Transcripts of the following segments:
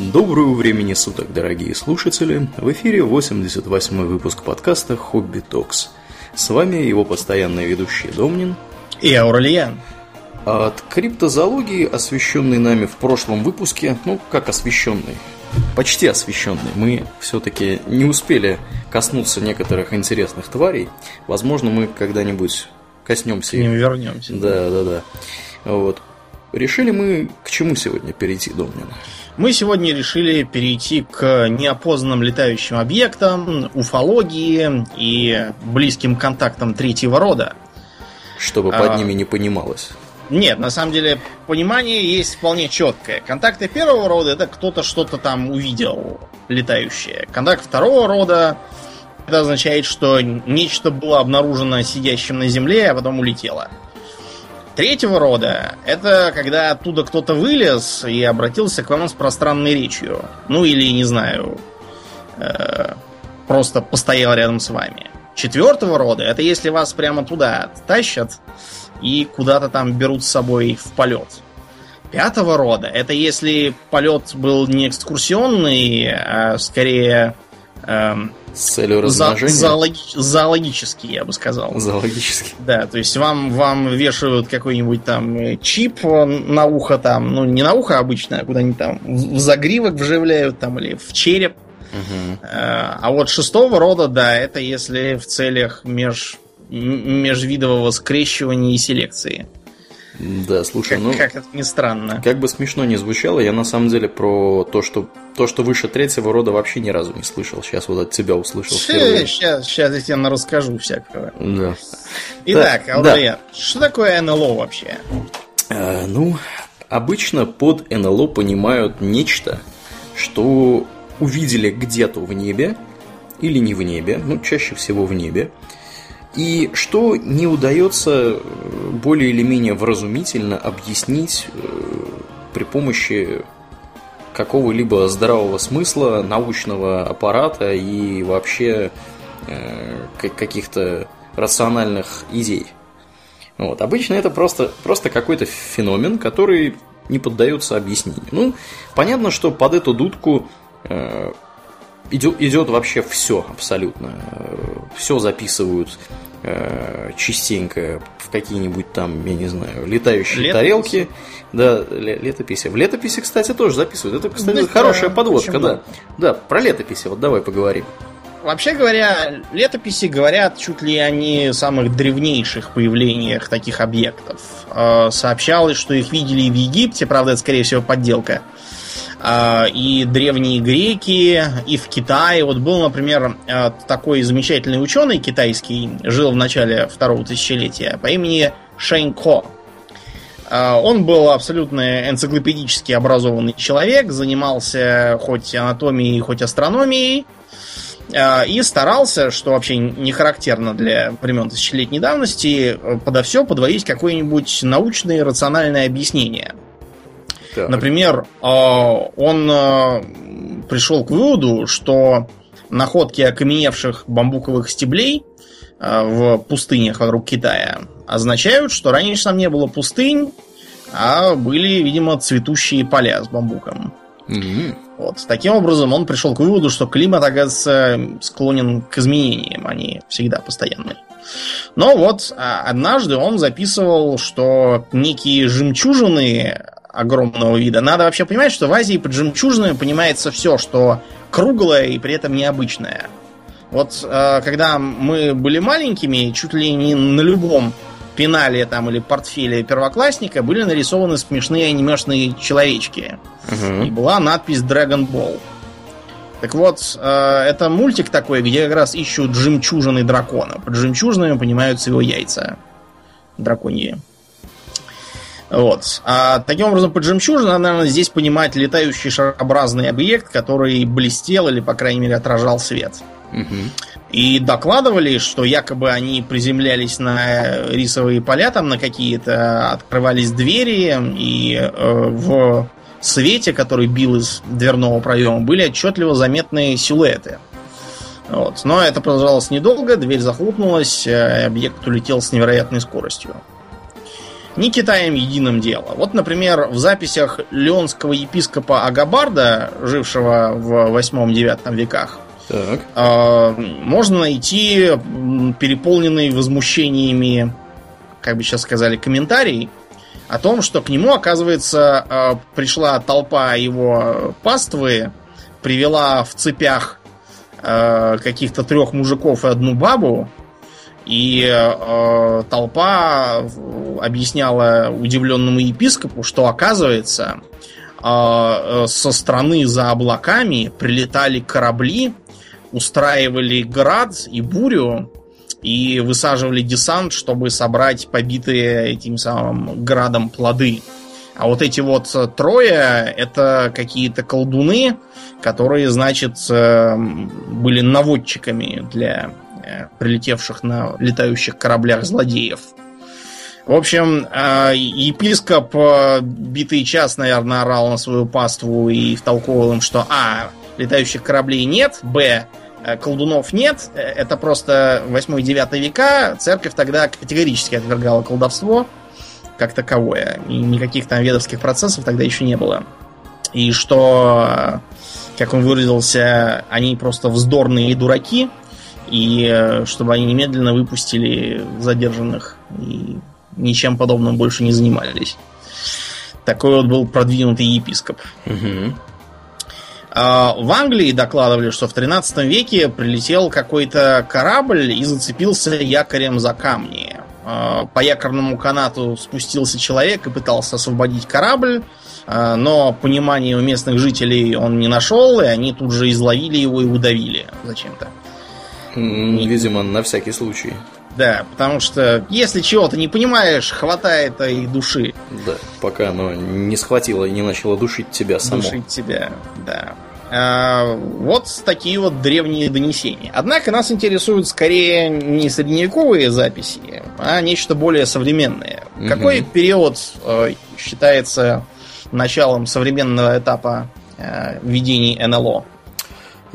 Доброго времени суток, дорогие слушатели! В эфире 88-й выпуск подкаста Hobby Talks. С вами его постоянные ведущие Домнин и Аурельян. От криптозоологии, освещенной нами в прошлом выпуске, как освещенной, почти освещенной, мы все-таки не успели коснуться некоторых интересных тварей. Возможно, мы когда-нибудь коснемся их. К ним вернемся. Да. Вот. Решили мы к чему сегодня перейти, Домнин? Мы сегодня решили перейти к неопознанным летающим объектам, уфологии и близким контактам третьего рода. Чтобы под ними не понималось. Нет, на самом деле понимание есть вполне четкое. Контакты первого рода — это кто-то что-то там увидел летающее. Контакт второго рода — это означает, что нечто было обнаружено сидящим на земле, а потом улетело. Третьего рода — это когда оттуда кто-то вылез и обратился к вам с пространной речью. Или просто постоял рядом с вами. Четвертого рода — это если вас прямо туда тащат и куда-то там берут с собой в полет. Пятого рода — это если полет был не экскурсионный, а скорее... С целью размножения? Зоологический, я бы сказал. Зоологический. Да, то есть вам вешают какой-нибудь там чип на ухо, там, не на ухо обычно, а куда-нибудь там в загривок вживляют там, или в череп. Угу. А вот шестого рода, да, это если в целях межвидового скрещивания и селекции. Да, слушай, как это ни странно. Как бы смешно ни звучало, я на самом деле про то, что выше третьего рода, вообще ни разу не слышал. Сейчас вот от тебя услышал. Сейчас я тебе расскажу всякого. Да. Итак, Аурельян, что такое НЛО вообще? Обычно под НЛО понимают нечто, что увидели где-то в небе или не в небе, чаще всего в небе. И что не удается более или менее вразумительно объяснить при помощи какого-либо здравого смысла, научного аппарата и вообще каких-то рациональных идей. Вот. Обычно это просто какой-то феномен, который не поддается объяснению. Понятно, что под эту дудку... Идет вообще все абсолютно. Все записывают частенько в какие-нибудь там, я не знаю, летающие тарелки. Да, летописи. В летописи, кстати, тоже записывают. Это, кстати, хорошая подводка, почему? Да. Да, про летописи вот давай поговорим. Вообще говоря, летописи говорят чуть ли о самых древнейших появлениях таких объектов. Сообщалось, что их видели и в Египте, правда, это, скорее всего, подделка. И древние греки, и в Китае. Вот был, например, такой замечательный ученый китайский, жил в начале второго тысячелетия, по имени Шэнь Ко. Он был абсолютно энциклопедически образованный человек, занимался хоть анатомией, хоть астрономией, и старался, что вообще не характерно для времен тысячелетней давности, подо все подводить какое-нибудь научное рациональное объяснение. Так. Например, он пришел к выводу, что находки окаменевших бамбуковых стеблей в пустынях вокруг Китая означают, что раньше там не было пустынь, а были, видимо, цветущие поля с бамбуком. Mm-hmm. Вот. Таким образом, он пришел к выводу, что климат, оказывается, склонен к изменениям, они всегда постоянные. Но вот однажды он записывал, что некие жемчужины огромного вида. Надо вообще понимать, что в Азии под жемчужинами понимается все, что круглое и при этом необычное. Вот когда мы были маленькими, чуть ли не на любом пенале там, или портфеле первоклассника были нарисованы смешные анимешные человечки. Угу. И была надпись Dragon Ball. Так вот, это мультик такой, где как раз ищут жемчужины дракона. Под жемчужинами понимаются его яйца. Драконьи. Вот. А таким образом, под жемчужиной надо, наверное, здесь понимать летающий шарообразный объект, который блестел или, по крайней мере, отражал свет. Угу. И докладывали, что якобы они приземлялись на рисовые поля, там на какие-то открывались двери, и в свете, который бил из дверного проема, были отчетливо заметны силуэты. Вот. Но это продолжалось недолго, дверь захлопнулась, объект улетел с невероятной скоростью. ни Китаем единым дело. Вот, например, в записях леонского епископа Агабарда, жившего в 8-9 веках, так, можно найти переполненный возмущениями, как бы сейчас сказали, комментарий о том, что к нему, оказывается, пришла толпа его паствы, привела в цепях каких-то 3 мужиков и 1 бабу, и толпа объясняла удивленному епископу, что, оказывается, со стороны за облаками прилетали корабли, устраивали град и бурю, и высаживали десант, чтобы собрать побитые этим самым градом плоды. А вот эти вот 3 это какие-то колдуны, которые, значит, были наводчиками для прилетевших на летающих кораблях злодеев. В общем, епископ битый час, наверное, орал на свою паству и втолковывал им, что а, летающих кораблей нет, б, колдунов нет, это просто 8-9 века, церковь тогда категорически отвергала колдовство как таковое, и никаких там ведовских процессов тогда еще не было. И что, как он выразился, они просто вздорные дураки, и чтобы они немедленно выпустили задержанных и ничем подобным больше не занимались. Такой вот был продвинутый епископ. Угу. В Англии докладывали, что в 13 веке прилетел какой-то корабль и зацепился якорем за камни. По якорному канату спустился человек и пытался освободить корабль, но понимания у местных жителей он не нашел, и они тут же изловили его и удавили зачем-то. Видимо, на всякий случай. Да, потому что если чего-то не понимаешь, хватает и души. Да, пока оно не схватило и не начало душить тебя само. Душить тебя, да. Вот такие вот древние донесения. Однако нас интересуют скорее не средневековые записи, а нечто более современное. Угу. Какой период считается началом современного этапа введений НЛО?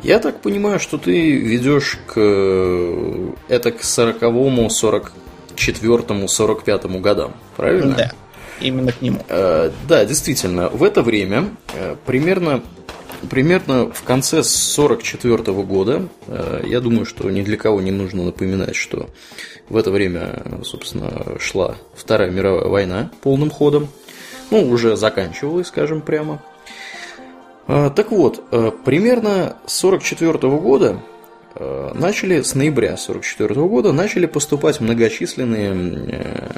Я так понимаю, что ты ведешь к 40-му, 44-му, 45-му годам, правильно? Да, именно к нему. Да, действительно, в это время, примерно в конце 44-го года, я думаю, что ни для кого не нужно напоминать, что в это время, собственно, шла Вторая мировая война полным ходом, ну, уже заканчивалась, скажем прямо. Так вот, примерно с 44-го года с ноября 44-го года начали поступать многочисленные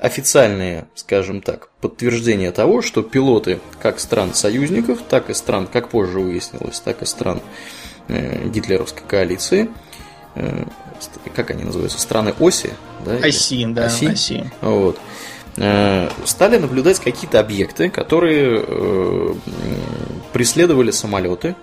официальные, скажем так, подтверждения того, что пилоты как стран-союзников, так и стран, как позже выяснилось, так и стран гитлеровской коалиции, как они называются, страны оси, да? Оси. Вот. Стали наблюдать какие-то объекты, которые преследовали самолеты.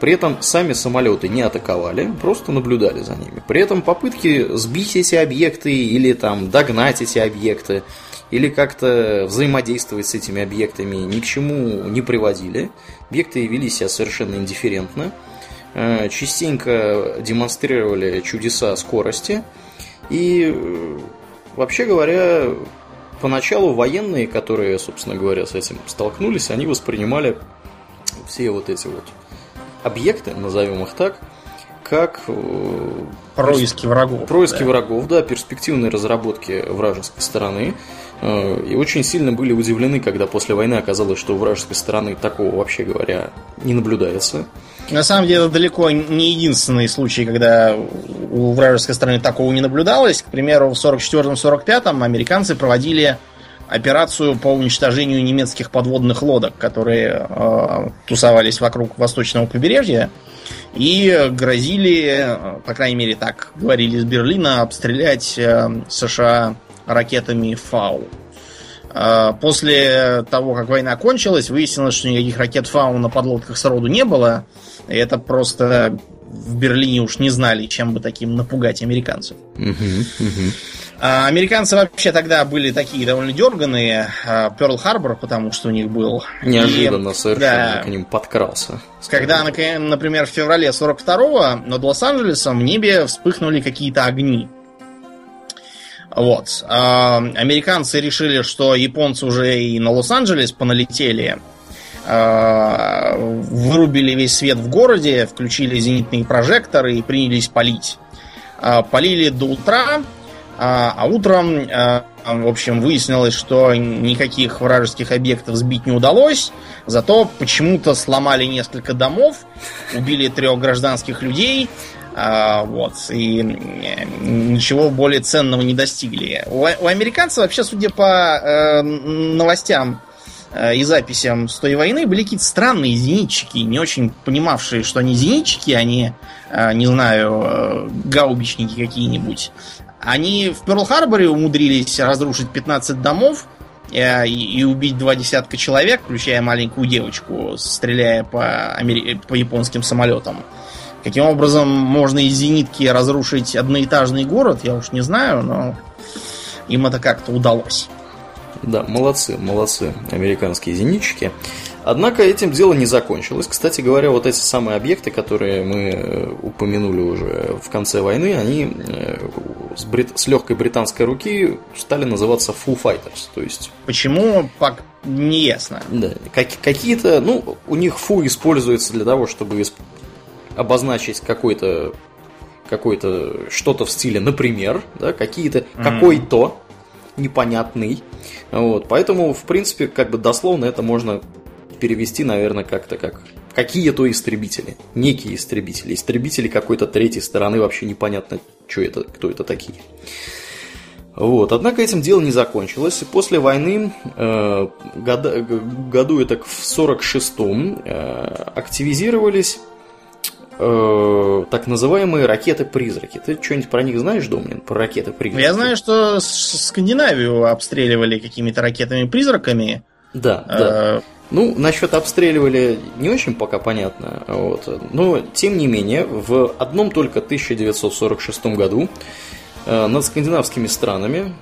При этом сами самолеты не атаковали, просто наблюдали за ними. При этом попытки сбить эти объекты или там догнать эти объекты, или как-то взаимодействовать с этими объектами ни к чему не приводили. Объекты вели себя совершенно индифферентно, частенько демонстрировали чудеса скорости. И, вообще говоря, поначалу военные, которые, собственно говоря, с этим столкнулись, они воспринимали все вот эти вот объекты, назовем их так, как происки врагов. Врагов, да, перспективные разработки вражеской стороны. И очень сильно были удивлены, когда после войны оказалось, что у вражеской стороны такого, вообще говоря, не наблюдается. На самом деле, это далеко не единственный случай, когда у вражеской стороны такого не наблюдалось. К примеру, в 44-45 американцы проводили операцию по уничтожению немецких подводных лодок, которые тусовались вокруг восточного побережья и грозили, по крайней мере, так говорили из Берлина, обстрелять США ракетами «Фау». После того, как война кончилась, выяснилось, что никаких ракет «Фау» на подлодках сроду не было. И это просто в Берлине уж не знали, чем бы таким напугать американцев. Американцы вообще тогда были такие довольно дерганые. Пёрл-Харбор, потому что у них был... Неожиданно совершенно да, к ним подкрался. Когда, например, в феврале 42-го над Лос-Анджелесом в небе вспыхнули какие-то огни. Вот. Американцы решили, что японцы уже и на Лос-Анджелес поналетели, вырубили весь свет в городе, включили зенитные прожекторы и принялись палить. Палили до утра, а утром, в общем, выяснилось, что никаких вражеских объектов сбить не удалось, зато почему-то сломали несколько домов, убили 3 гражданских людей, вот, и ничего более ценного не достигли. У американцев вообще, судя по новостям и записям с той войны, были какие-то странные зенитчики, не очень понимавшие, что они зенитчики, они, не знаю, гаубичники какие-нибудь. Они в Пёрл-Харборе умудрились разрушить 15 домов и убить 20 человек, включая маленькую девочку, стреляя по японским самолетам. Каким образом можно из зенитки разрушить одноэтажный город, я уж не знаю, но им это как-то удалось. Да, молодцы, американские зенитчики. Однако этим дело не закончилось. Кстати говоря, вот эти самые объекты, которые мы упомянули уже в конце войны, они с легкой британской руки стали называться Foo Fighters. То есть... Почему? Не ясно. Да, какие-то, ну, у них Foo используется для того, чтобы обозначить какой-то что-то в стиле, например, да, какой-то непонятный. Вот, поэтому, в принципе, как бы дословно это можно перевести, наверное, как-то как какие-то истребители, некие истребители какой-то третьей стороны, вообще непонятно, что это, кто это такие. Вот. Однако этим дело не закончилось. После войны, году это в 1946-м, активизировались так называемые ракеты-призраки. Ты что-нибудь про них знаешь, Домнин? Про ракеты-призраки? Я знаю, что Скандинавию обстреливали какими-то ракетами-призраками. Да. Ну, насчет обстреливали не очень пока понятно, вот. Но, тем не менее, в одном только 1946 году над скандинавскими странами,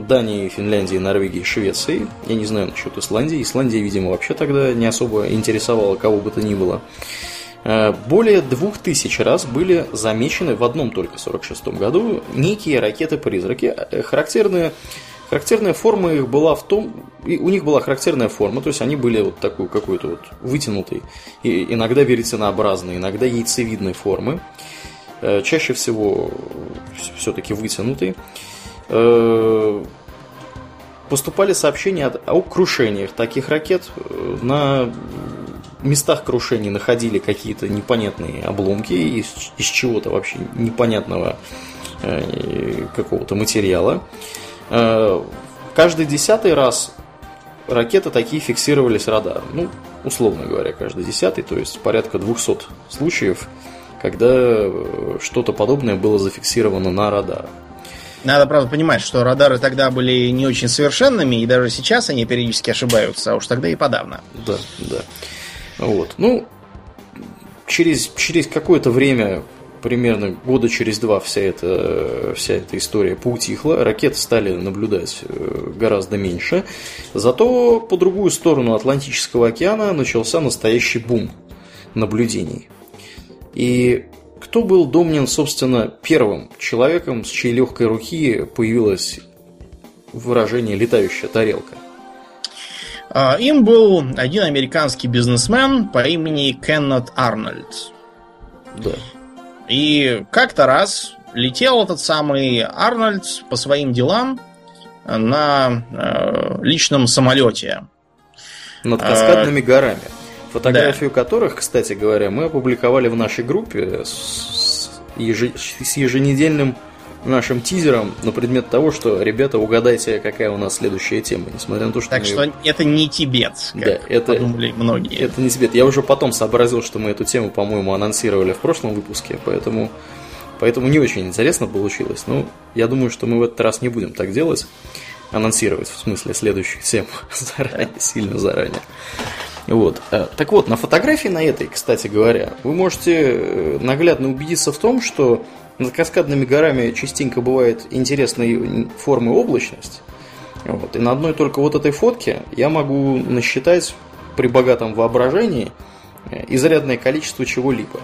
Данией, Финляндией, Норвегией, Швецией, я не знаю насчет Исландии, видимо, вообще тогда не особо интересовала кого бы то ни было, более 2000 раз были замечены в одном только 1946 году некие ракеты-призраки, характерная форма их была в том, и у них была характерная форма, то есть они были вот такой какой-то вот вытянутой, и иногда веретенообразной, иногда яйцевидной формы, чаще всего все-таки вытянутой. Поступали сообщения о крушениях таких ракет, на местах крушений находили какие-то непонятные обломки из чего-то вообще непонятного какого-то материала. Каждый 10-й раз ракеты такие фиксировались радаром. Ну, условно говоря, каждый 10-й, то есть порядка 200 случаев, когда что-то подобное было зафиксировано на радарах. Надо, правда, понимать, что радары тогда были не очень совершенными, и даже сейчас они периодически ошибаются, а уж тогда и подавно. Да. Вот. Ну, через какое-то время... Примерно года через два вся эта история поутихла, ракеты стали наблюдать гораздо меньше. Зато по другую сторону Атлантического океана начался настоящий бум наблюдений. И кто был, Домнин, собственно, первым человеком, с чьей легкой руки появилось выражение «летающая тарелка»? Им был один американский бизнесмен по имени Кеннет Арнольд. Да. И как-то раз летел этот самый Арнольд по своим делам на личном самолете. Над Каскадными горами. Фотографию которых, кстати говоря, мы опубликовали в нашей группе с еженедельным нашим тизером на предмет того, что, ребята, угадайте, какая у нас следующая тема, несмотря на то, что... Так что это не Тибет, как подумали многие. Это не Тибет. Я уже потом сообразил, что мы эту тему, по-моему, анонсировали в прошлом выпуске, поэтому не очень интересно получилось. Ну, я думаю, что мы в этот раз не будем так делать, анонсировать, в смысле, следующих тем сильно заранее. Вот. Так вот, на фотографии на этой, кстати говоря, вы можете наглядно убедиться в том, что над Каскадными горами частенько бывает интересной формы облачность. Вот. И на одной только вот этой фотке я могу насчитать при богатом воображении изрядное количество чего-либо.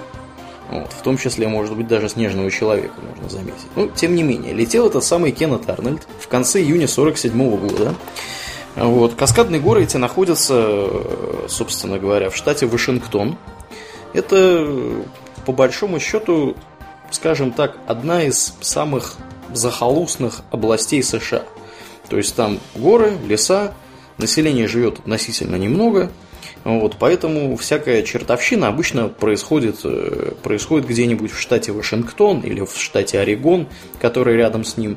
Вот, в том числе, может быть, даже «Снежного человека» можно заметить. Но, тем не менее, летел этот самый Кеннет Арнольд в конце июня 1947 года. Вот. Каскадные горы эти находятся, собственно говоря, в штате Вашингтон. Это, по большому счету, скажем так, одна из самых захолустных областей США. То есть там горы, леса, население живет относительно немного. Вот, поэтому всякая чертовщина обычно происходит где-нибудь в штате Вашингтон или в штате Орегон, который рядом с ним.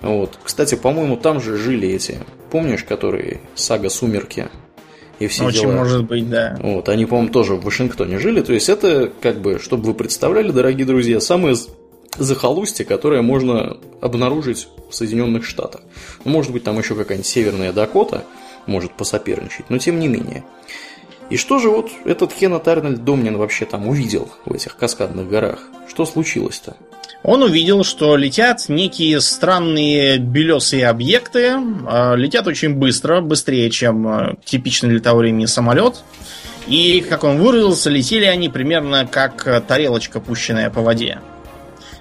Вот. Кстати, по-моему, там же жили эти, помнишь, которые сага «Сумерки» и все очень дела. Очень может быть, да. Вот, они, по-моему, тоже в Вашингтоне жили. То есть это, как бы, чтобы вы представляли, дорогие друзья, самое захолустье, которое можно обнаружить в Соединенных Штатах. Может быть, там еще какая-нибудь Северная Дакота может посоперничать, но тем не менее. И что же вот этот Кеннет Арнольд Домнин вообще там увидел в этих Каскадных горах? Что случилось-то? Он увидел, что летят некие странные белесые объекты, летят очень быстро, быстрее, чем типичный для того времени самолет. И, как он выразился, летели они примерно как тарелочка, пущенная по воде.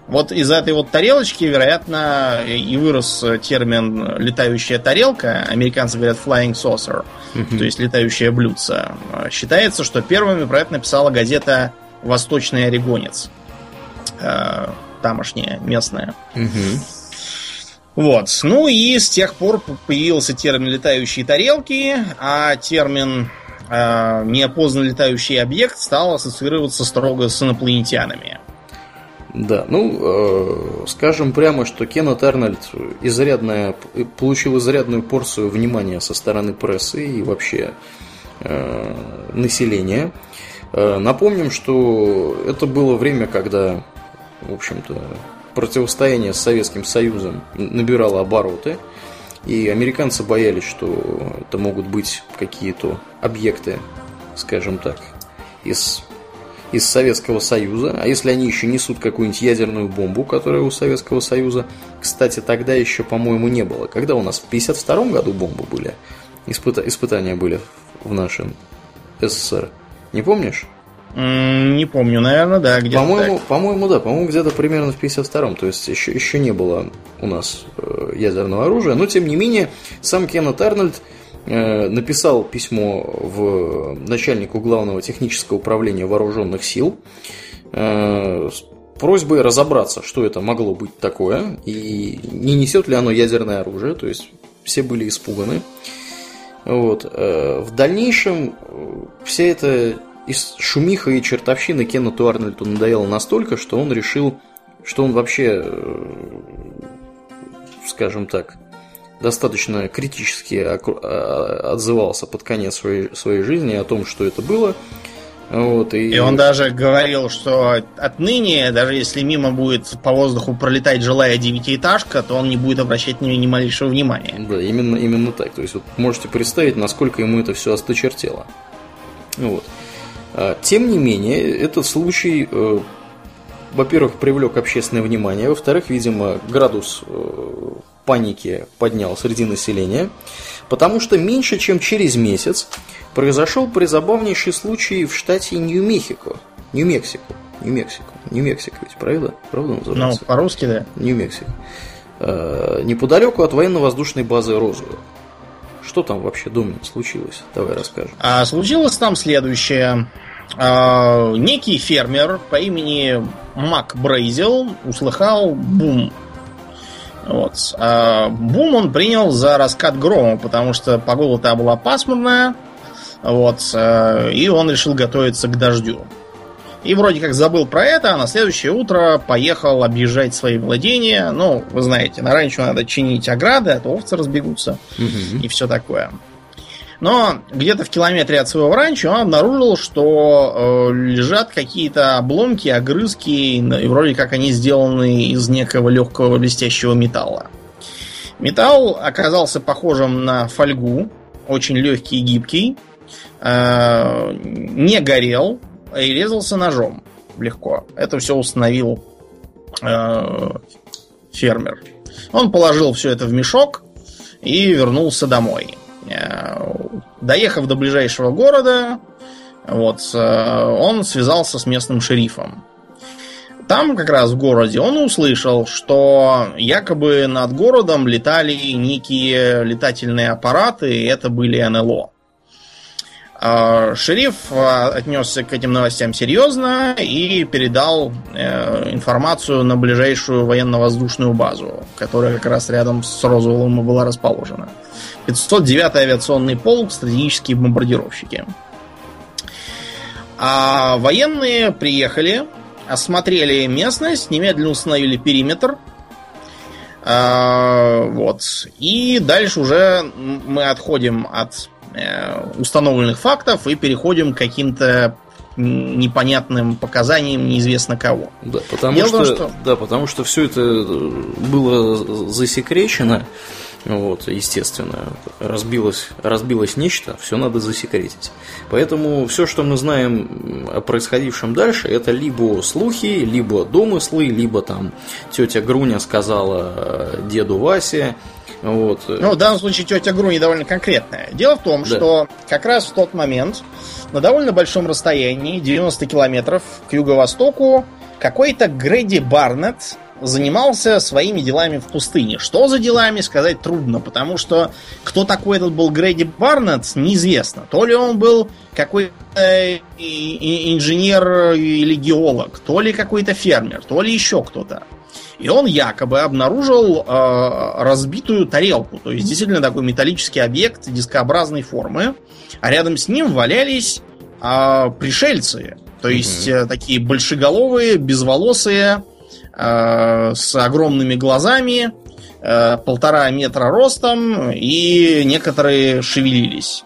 Вот из этой вот тарелочки, вероятно, и вырос термин «летающая тарелка». Американцы говорят «flying saucer», то есть «летающее блюдце». Считается, что первыми про это написала газета «Восточный орегонец», тамошняя, местная. Вот. Ну и с тех пор появился термин «летающие тарелки», а термин «неопознанный летающий объект» стал ассоциироваться строго с инопланетянами. Да, ну, скажем прямо, что Кеннет Арнольд получил изрядную порцию внимания со стороны прессы и вообще населения. Напомним, что это было время, когда, в общем-то, противостояние с Советским Союзом набирало обороты, и американцы боялись, что это могут быть какие-то объекты, скажем так, из Советского Союза, а если они еще несут какую-нибудь ядерную бомбу, которая у Советского Союза, кстати, тогда еще, по-моему, не было. Когда у нас в 1952 году бомбы были, испытания были в нашем СССР, не помнишь? Не помню, наверное, да, где-то По-моему, где-то примерно в 1952-м, то есть еще не было у нас ядерного оружия, но, тем не менее, сам Кеннет Арнольд написал письмо в начальнику главного технического управления вооруженных сил с просьбой разобраться, что это могло быть такое и не несет ли оно ядерное оружие, то есть все были испуганы. Вот. В дальнейшем вся эта шумиха и чертовщина Кеннету Арнольду надоела настолько, что он решил, что он вообще, скажем так, достаточно критически отзывался под конец своей жизни о том, что это было. Вот, и он даже говорил, что отныне, даже если мимо будет по воздуху пролетать жилая девятиэтажка, то он не будет обращать на нее ни малейшего внимания. Да, именно так. То есть, вот можете представить, насколько ему это все осточертело. Вот. Тем не менее, этот случай, во-первых, привлек общественное внимание, во-вторых, видимо, градус паники поднял среди населения, потому что меньше чем через месяц произошел призабавнейший случай в штате Нью-Мексико, ведь правда называется? Ну, по-русски, да. Нью-Мексико. Неподалеку от военно-воздушной базы «Роза». Что там вообще, думаю, случилось? Давай расскажем. Случилось там следующее. Некий фермер по имени Мак Брейзел услыхал бум. Вот. Бум он принял за раскат грома, потому что погода-то была пасмурная, вот, и он решил готовиться к дождю. И вроде как забыл про это, а на следующее утро поехал объезжать свои владения. Ну, вы знаете, на ранчо надо чинить ограды, а то овцы разбегутся и все такое. Но где-то в километре от своего ранчо он обнаружил, что лежат какие-то обломки, огрызки, и вроде как они сделаны из некого легкого блестящего металла. Металл оказался похожим на фольгу, очень легкий и гибкий, не горел и резался ножом легко. Это все установил фермер. Он положил все это в мешок и вернулся домой. Доехав до ближайшего города, вот, он связался с местным шерифом. там, как раз в городе, он услышал, что якобы над городом летали некие летательные аппараты, и это были НЛО. Шериф отнесся к этим новостям серьезно и передал информацию на ближайшую военно-воздушную базу, которая как раз рядом с Розуэллом была расположена. 509-й авиационный полк, стратегические бомбардировщики. А военные приехали, осмотрели местность, немедленно установили периметр. Вот. И дальше уже мы отходим от установленных фактов и переходим к каким-то непонятным показаниям неизвестно кого. Да, потому что все это было засекречено, вот, естественно, разбилось нечто, все надо засекретить. Поэтому все, что мы знаем о происходившем дальше, это либо слухи, либо домыслы, либо там тетя Груня сказала деду Васе. Вот. Ну, в данном случае тетя Груни довольно конкретная. Дело в том, что как раз в тот момент на довольно большом расстоянии, 90 километров к юго-востоку, какой-то Грэди Барнетт занимался своими делами в пустыне. Что за делами, сказать трудно, потому что кто такой этот был Грэди Барнетт, неизвестно. То ли он был какой-то инженер или геолог, то ли какой-то фермер, то ли еще кто-то. И он якобы обнаружил разбитую тарелку. То есть действительно такой металлический объект дискообразной формы. А рядом с ним валялись пришельцы. То есть такие большеголовые, безволосые, с огромными глазами, 1,5 метра ростом, и некоторые шевелились.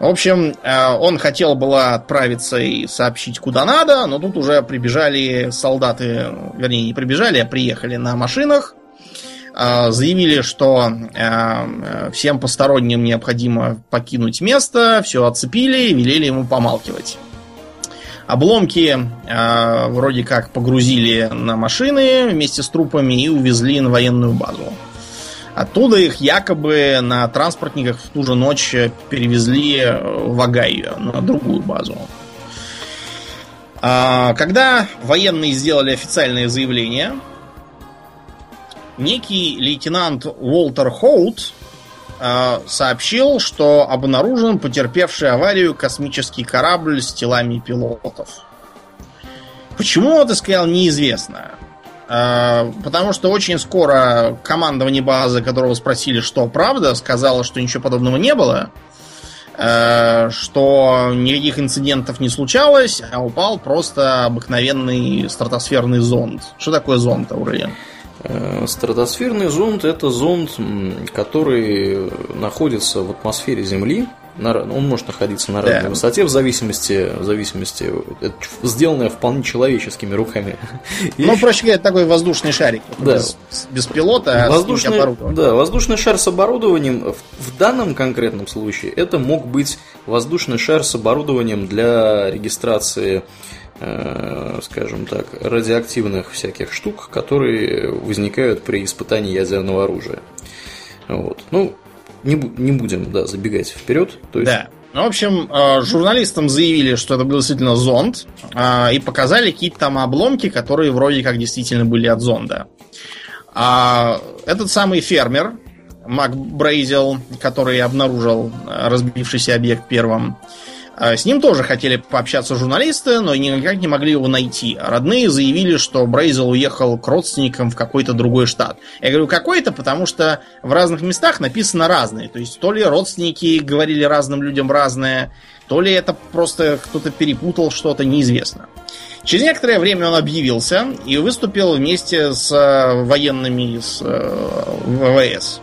В общем, он хотел было отправиться и сообщить куда надо, но тут уже прибежали солдаты, вернее, не прибежали, а приехали на машинах, заявили, что всем посторонним необходимо покинуть место, все оцепили и велели ему помалкивать. Обломки вроде как погрузили на машины вместе с трупами и увезли на военную базу. Оттуда их якобы на транспортниках в ту же ночь перевезли в Огайо, на другую базу. Когда военные сделали официальное заявление, некий лейтенант Уолтер Холт сообщил, что обнаружен потерпевший аварию космический корабль с телами пилотов. Почему он это сказал, неизвестно. Потому что очень скоро командование базы, которого спросили, что правда, сказало, что ничего подобного не было, что никаких инцидентов не случалось, а упал просто обыкновенный стратосферный зонд. Что такое зонд, Аурелиан? Стратосферный зонд – это зонд, который находится в атмосфере Земли. Он может находиться на разной высоте, в зависимости, это сделанное вполне человеческими руками. Ну, проще говоря, такой воздушный шарик. Да. Без пилота, воздушный, а воздушный шар с оборудованием. В данном конкретном случае это мог быть воздушный шар с оборудованием для регистрации, скажем так, радиоактивных всяких штук, которые возникают при испытании ядерного оружия. Вот. Ну, не будем, забегать вперед. То есть... Да. Ну, в общем, журналистам заявили, что это был действительно зонд, и показали какие-то там обломки, которые вроде как действительно были от зонда. Этот самый фермер, Мак Брейзел, который обнаружил разбившийся объект первым, с ним тоже хотели пообщаться журналисты, но никак не могли его найти. Родные заявили, что Брейзел уехал к родственникам в какой-то другой штат. Я говорю какой-то, потому что в разных местах написано разные. То есть то ли родственники говорили разным людям разное, то ли это просто кто-то перепутал что-то, неизвестно. Через некоторое время он объявился и выступил вместе с военными из ВВС.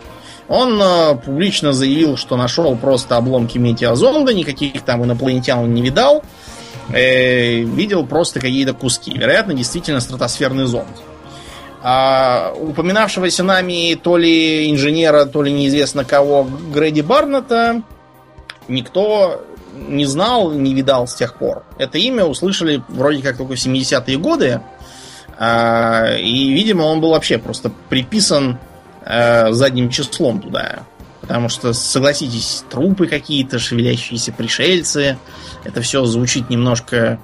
Он публично заявил, что нашел просто обломки метеозонда, никаких там инопланетян он не видал, видел просто какие-то куски. Вероятно, действительно стратосферный зонд. А упоминавшегося нами то ли инженера, то ли неизвестно кого Грэди Барнетта никто не знал, не видал с тех пор. Это имя услышали вроде как только в 70-е годы, и, видимо, он был вообще просто приписан задним числом туда. Потому что, согласитесь, трупы какие-то, шевелящиеся пришельцы, это все звучит немножко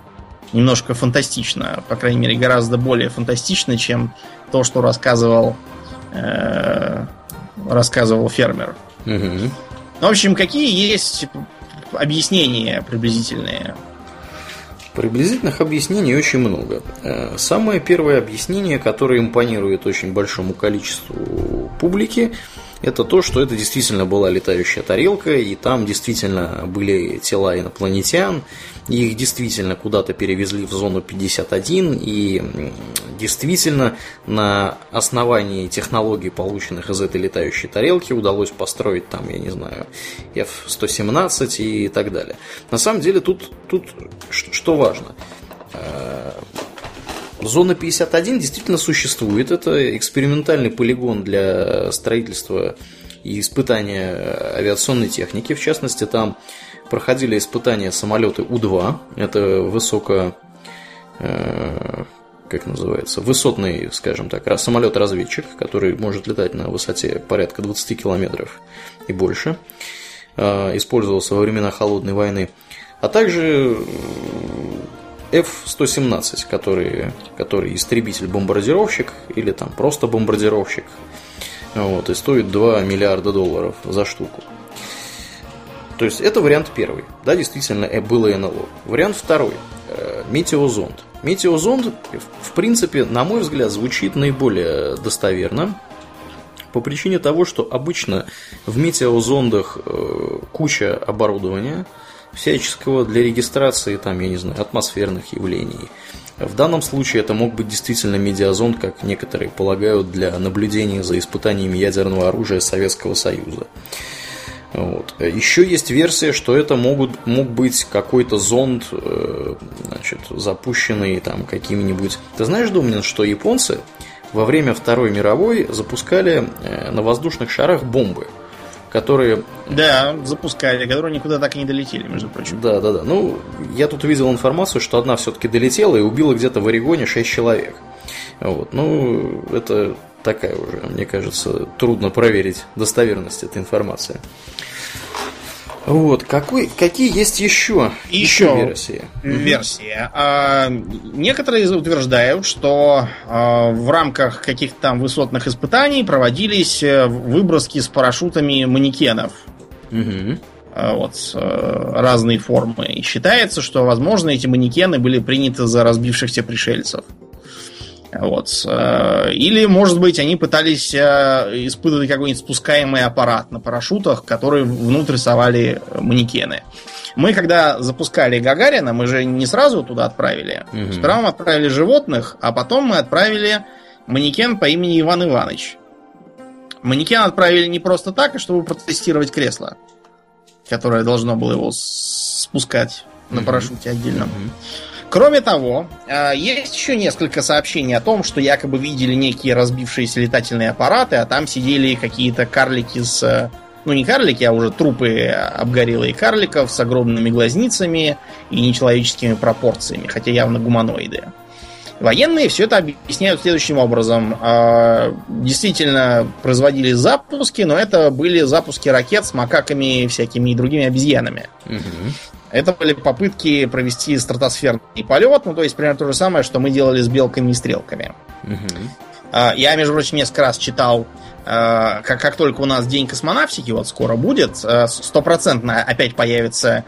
немножко фантастично, по крайней мере, гораздо более фантастично, чем то, что рассказывал фермер. Угу. В общем, какие есть объяснения приблизительные? Приблизительных объяснений очень много. Самое первое объяснение, которое импонирует очень большому количеству публики, это то, что это действительно была летающая тарелка, и там действительно были тела инопланетян, и их действительно куда-то перевезли в зону 51, и действительно на основании технологий, полученных из этой летающей тарелки, удалось построить там, я не знаю, F-117 и так далее. На самом деле тут что важно? Зона 51 действительно существует. Это экспериментальный полигон для строительства и испытания авиационной техники. В частности, там проходили испытания самолеты У-2. Это высотный, скажем так, самолет-разведчик, который может летать на высоте порядка 20 километров и больше. Использовался во времена Холодной войны. А также F-117, который истребитель-бомбардировщик или там просто бомбардировщик, и стоит $2 миллиарда за штуку. То есть это вариант первый. Да, действительно, было НЛО. Вариант второй. Метеозонд. Метеозонд, в принципе, на мой взгляд, звучит наиболее достоверно по причине того, что обычно в метеозондах куча оборудования всяческого для регистрации, там, я не знаю, атмосферных явлений. В данном случае это мог быть действительно медиазонд, как некоторые полагают, для наблюдения за испытаниями ядерного оружия Советского Союза. Еще есть версия, что это мог быть какой-то зонд, запущенный там каким-нибудь... Ты знаешь, Думнин, что японцы во время Второй мировой запускали на воздушных шарах бомбы, которые... Да, запускали, которые никуда так и не долетели, между прочим. Да. Ну, я тут видел информацию, что одна все-таки долетела и убила где-то в Орегоне 6 человек. Это такая уже, мне кажется, трудно проверить достоверность этой информации. Какие есть еще версии? Некоторые утверждают, что в рамках каких-то там высотных испытаний проводились выброски с парашютами манекенов. Угу. Разные формы. И считается, что, возможно, эти манекены были приняты за разбившихся пришельцев. Или, может быть, они пытались испытывать какой-нибудь спускаемый аппарат на парашютах, который внутрь совали манекены. Мы, когда запускали Гагарина, мы же не сразу туда отправили. Угу. Сперва мы отправили животных, а потом мы отправили манекен по имени Иван Иванович. Манекен отправили не просто так, а чтобы протестировать кресло, которое должно было его спускать на парашюте отдельно. Угу. Кроме того, есть еще несколько сообщений о том, что якобы видели некие разбившиеся летательные аппараты, а там сидели какие-то карлики с... Ну, не карлики, а уже трупы обгорелые карликов с огромными глазницами и нечеловеческими пропорциями, хотя явно гуманоиды. Военные все это объясняют следующим образом. Действительно, производили запуски, но это были запуски ракет с макаками всякими и другими обезьянами. Угу. Это были попытки провести стратосферный полет, то есть примерно то же самое, что мы делали с белками и стрелками. Угу. Я, между прочим, несколько раз читал, как только у нас День космонавтики, скоро будет, 100% опять появятся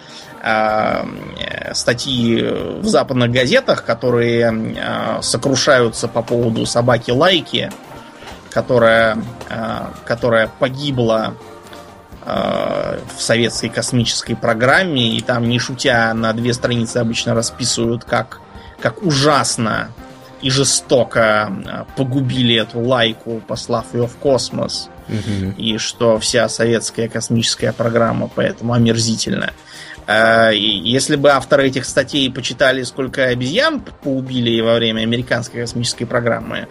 статьи в западных газетах, которые сокрушаются по поводу собаки Лайки, которая погибла в советской космической программе, и там, не шутя, на 2 страницы обычно расписывают, как ужасно и жестоко погубили эту Лайку, послав ее в космос, угу. И что вся советская космическая программа поэтому омерзительна. Если бы авторы этих статей почитали, сколько обезьян поубили во время американской космической программы,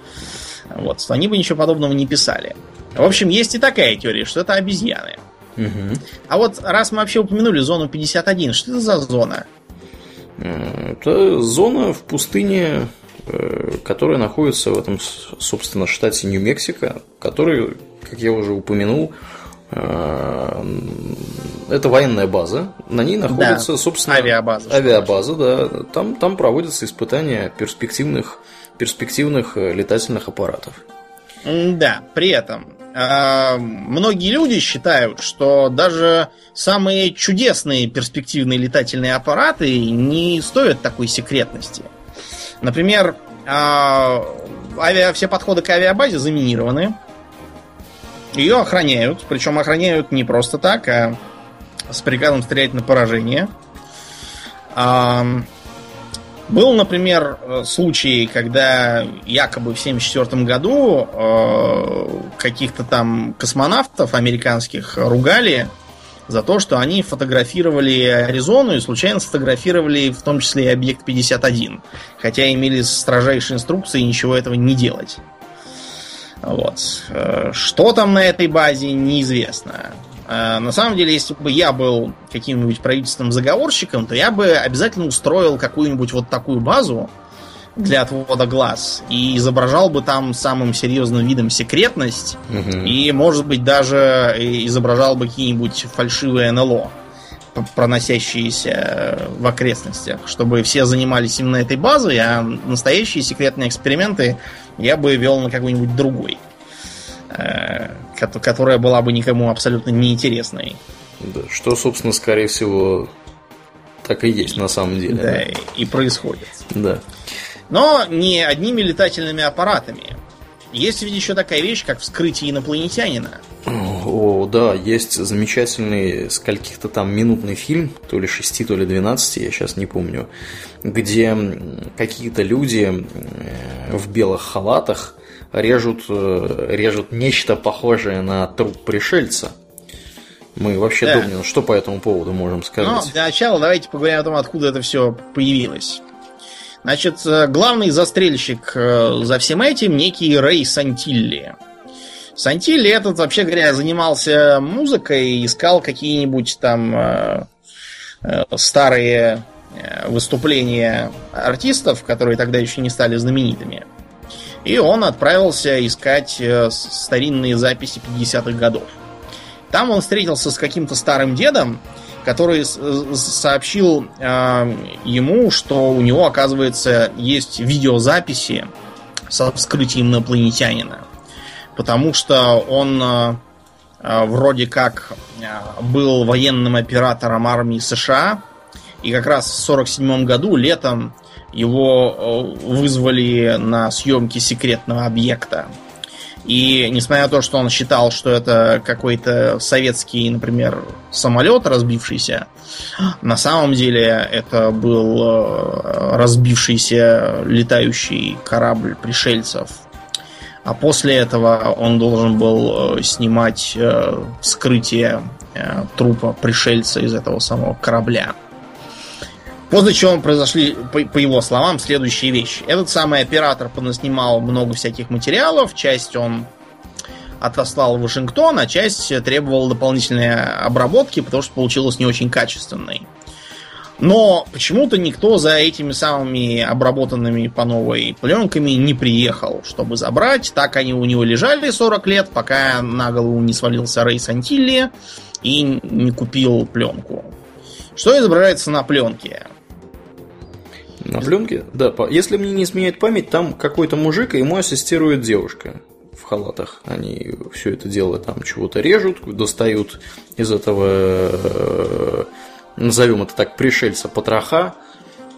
то они бы ничего подобного не писали. В общем, есть и такая теория, что это обезьяны. Угу. А раз мы вообще упомянули зону 51, что это за зона? Это зона в пустыне, которая находится в этом, собственно, штате Нью-Мексико, который, как я уже упомянул, Это военная база, на ней находится, да, собственно, авиабаза, да. Там проводятся испытания перспективных летательных аппаратов. Да, при этом многие люди считают, что даже самые чудесные перспективные летательные аппараты не стоят такой секретности. Например, все подходы к авиабазе заминированы. Ее охраняют, причем охраняют не просто так, а с приказом стрелять на поражение. Был, например, случай, когда якобы в 1974 году каких-то там космонавтов американских ругали за то, что они фотографировали Аризону и случайно сфотографировали в том числе и объект 51, хотя имели строжайшие инструкции ничего этого не делать. Вот. Что там на этой базе, неизвестно. На самом деле, если бы я был каким-нибудь правительственным заговорщиком, то я бы обязательно устроил какую-нибудь вот такую базу для отвода глаз и изображал бы там самым серьезным видом секретность, и, может быть, даже изображал бы какие-нибудь фальшивые НЛО, проносящиеся в окрестностях, чтобы все занимались именно этой базой, а настоящие секретные эксперименты я бы вел на какой-нибудь другой, которая была бы никому абсолютно неинтересной. Да, что, собственно, скорее всего, так и есть на самом деле. Да, и происходит. Да. Но не одними летательными аппаратами. Есть ведь еще такая вещь, как вскрытие инопланетянина. О, да, есть замечательный, скольких-то там минутный фильм, то ли 6, то ли 12, я сейчас не помню, где какие-то люди в белых халатах режут нечто похожее на труп пришельца. Мы вообще думаем, что по этому поводу можем сказать. Ну, для начала давайте поговорим о том, откуда это все появилось. Значит, главный застрельщик за всем этим некий Рэй Сантилли. Сантилли этот, вообще говоря, занимался музыкой, искал какие-нибудь там старые выступления артистов, которые тогда еще не стали знаменитыми. И он отправился искать старинные записи 50-х годов. Там он встретился с каким-то старым дедом, который сообщил ему, что у него, оказывается, есть видеозаписи со вскрытием инопланетянина. Потому что он вроде как был военным оператором армии США. И как раз в 1947 году летом его вызвали на съемки секретного объекта. И несмотря на то, что он считал, что это какой-то советский, например, самолет разбившийся, на самом деле это был разбившийся летающий корабль пришельцев. А после этого он должен был снимать вскрытие трупа пришельца из этого самого корабля. После чего произошли, по его словам, следующие вещи. Этот самый оператор понаснимал много всяких материалов. Часть он отослал в Вашингтон, а часть требовала дополнительной обработки, потому что получилось не очень качественной. Но почему-то никто за этими самыми обработанными по новой пленками не приехал, чтобы забрать. Так они у него лежали 40 лет, пока на голову не свалился Рэй Сантилли и не купил пленку. Что изображается на пленке? На пленке? Да, если мне не изменяет память, там какой-то мужик, и ему ассистирует девушка в халатах. Они все это дело там чего-то режут, достают из этого, назовем это так, пришельца потроха,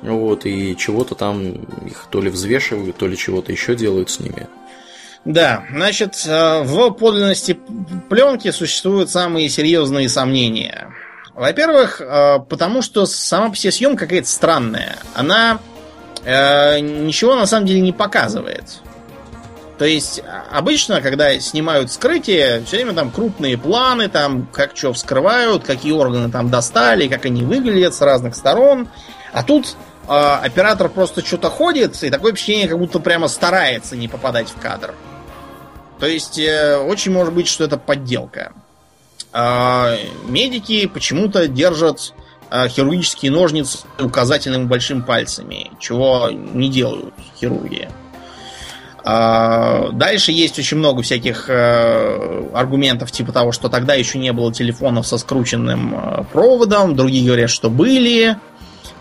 вот, и чего-то там их то ли взвешивают, то ли чего-то еще делают с ними. Да, значит, в подлинности пленки существуют самые серьезные сомнения. Во-первых, потому что сама по себе съемка какая-то странная. Она ничего на самом деле не показывает. То есть, обычно, когда снимают вскрытие, все время там крупные планы, там как что вскрывают, какие органы там достали, как они выглядят с разных сторон. А тут оператор просто что-то ходит, и такое впечатление, как будто прямо старается не попадать в кадр. То есть, очень может быть, что это подделка. Медики почему-то держат хирургические ножницы указательным и большим пальцами, чего не делают хирурги. Дальше есть очень много всяких аргументов типа того, что тогда еще не было телефонов со скрученным проводом. Другие говорят, что были.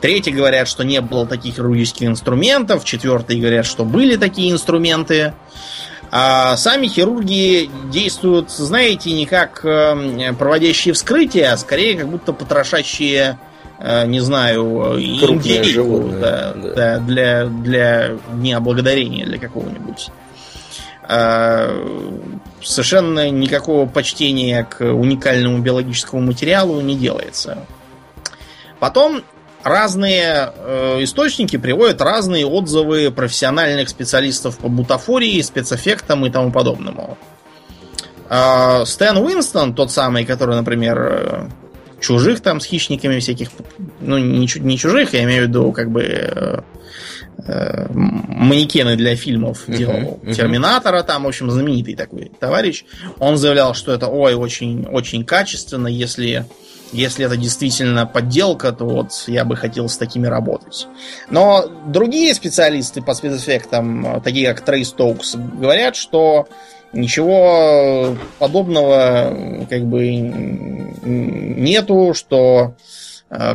Третьи говорят, что не было таких хирургических инструментов. Четвертые говорят, что были такие инструменты. А сами хирурги действуют, знаете, не как проводящие вскрытие, а скорее как будто потрошащие, не знаю, индейку, да, для Дня Благодарения, для какого-нибудь. Совершенно никакого почтения к уникальному биологическому материалу не делается. Потом разные источники приводят разные отзывы профессиональных специалистов по бутафории, спецэффектам и тому подобному. Стэн Уинстон, тот самый, который, например, чужих там с хищниками всяких, ну не чужих, я имею в виду как бы манекены для фильмов делал, Терминатора там, в общем, знаменитый такой товарищ. Он заявлял, что это очень качественно, если это действительно подделка, то вот я бы хотел с такими работать. Но другие специалисты по спецэффектам, такие как Трей Стоукс, говорят, что ничего подобного как бы нету, что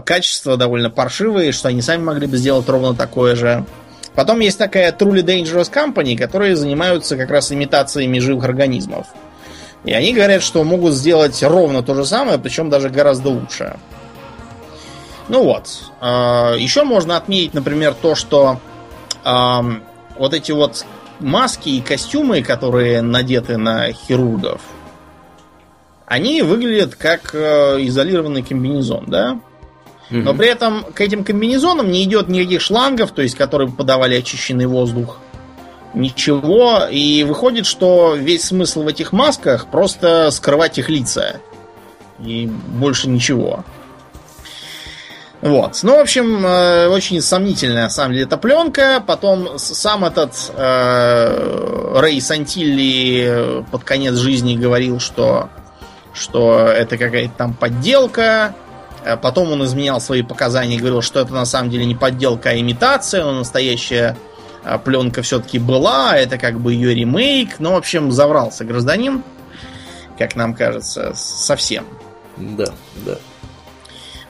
качество довольно паршивое, что они сами могли бы сделать ровно такое же. Потом есть такая Truly Dangerous Company, которые занимаются как раз имитациями живых организмов. И они говорят, что могут сделать ровно то же самое, причем даже гораздо лучше. Ну вот. Еще можно отметить, например, то, что вот эти вот маски и костюмы, которые надеты на хирургов, они выглядят как изолированный комбинезон, да? Но при этом к этим комбинезонам не идет никаких шлангов, то есть которые подавали очищенный воздух, ничего. И выходит, что весь смысл в этих масках просто скрывать их лица. И больше ничего. Вот. Ну, в общем, очень сомнительная, на самом деле, эта пленка. Потом сам этот Рэй Сантилли под конец жизни говорил, что это какая-то там подделка. Потом он изменял свои показания и говорил, что это на самом деле не подделка, а имитация, но настоящая пленка все-таки была, это как бы ее ремейк. Ну, в общем, заврался гражданин, как нам кажется, совсем. Да.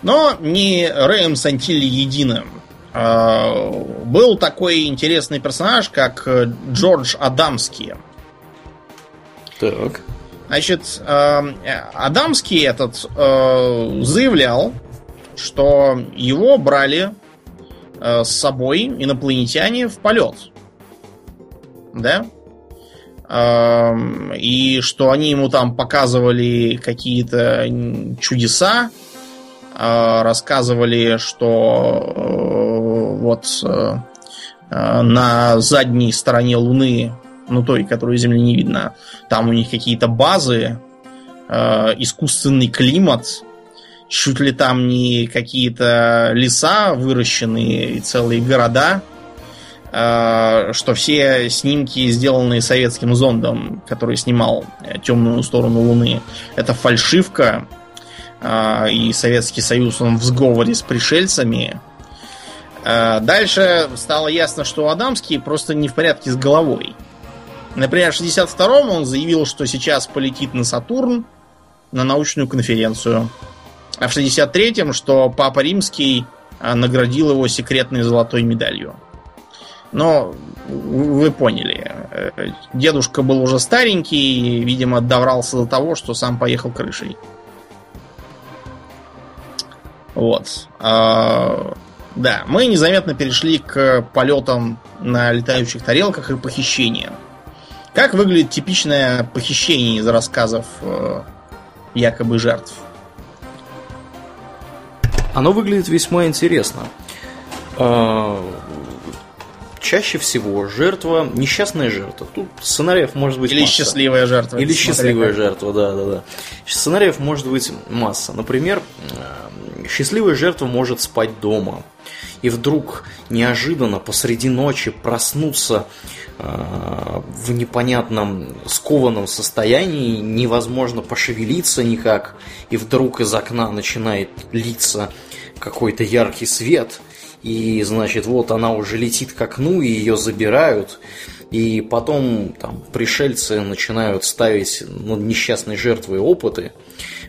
Но не Рэем Сантилли единым. Был такой интересный персонаж, как Джордж Адамский. Так. Значит, Адамский этот заявлял, что его брали с собой инопланетяне в полет. Да? И что они ему там показывали какие-то чудеса, рассказывали, что вот на задней стороне Луны, ну той, которую Земли не видно, там у них какие-то базы, искусственный климат, чуть ли там не какие-то леса выращенные и целые города, что все снимки, сделанные советским зондом, который снимал темную сторону Луны, это фальшивка, и Советский Союз, он в сговоре с пришельцами. Дальше стало ясно, что Адамский просто не в порядке с головой. Например, в 1962-м он заявил, что сейчас полетит на Сатурн на научную конференцию. А в 1963-м, что Папа Римский наградил его секретной золотой медалью. Но вы поняли, дедушка был уже старенький и, видимо, доврался до того, что сам поехал крышей. Вот. Да, мы незаметно перешли к полетам на летающих тарелках и похищениям. Как выглядит типичное похищение из рассказов якобы жертв? Оно выглядит весьма интересно. Чаще всего жертва, несчастная жертва. Тут сценариев может быть масса. Счастливая жертва. Или счастливая жертва, да. Сценариев может быть масса. Например, счастливая жертва может спать дома. И вдруг неожиданно посреди ночи проснуться в непонятном скованном состоянии, невозможно пошевелиться никак, и вдруг из окна начинает литься какой-то яркий свет, и, значит, вот она уже летит к окну, и ее забирают, И потом там пришельцы начинают ставить несчастные жертвы опыты.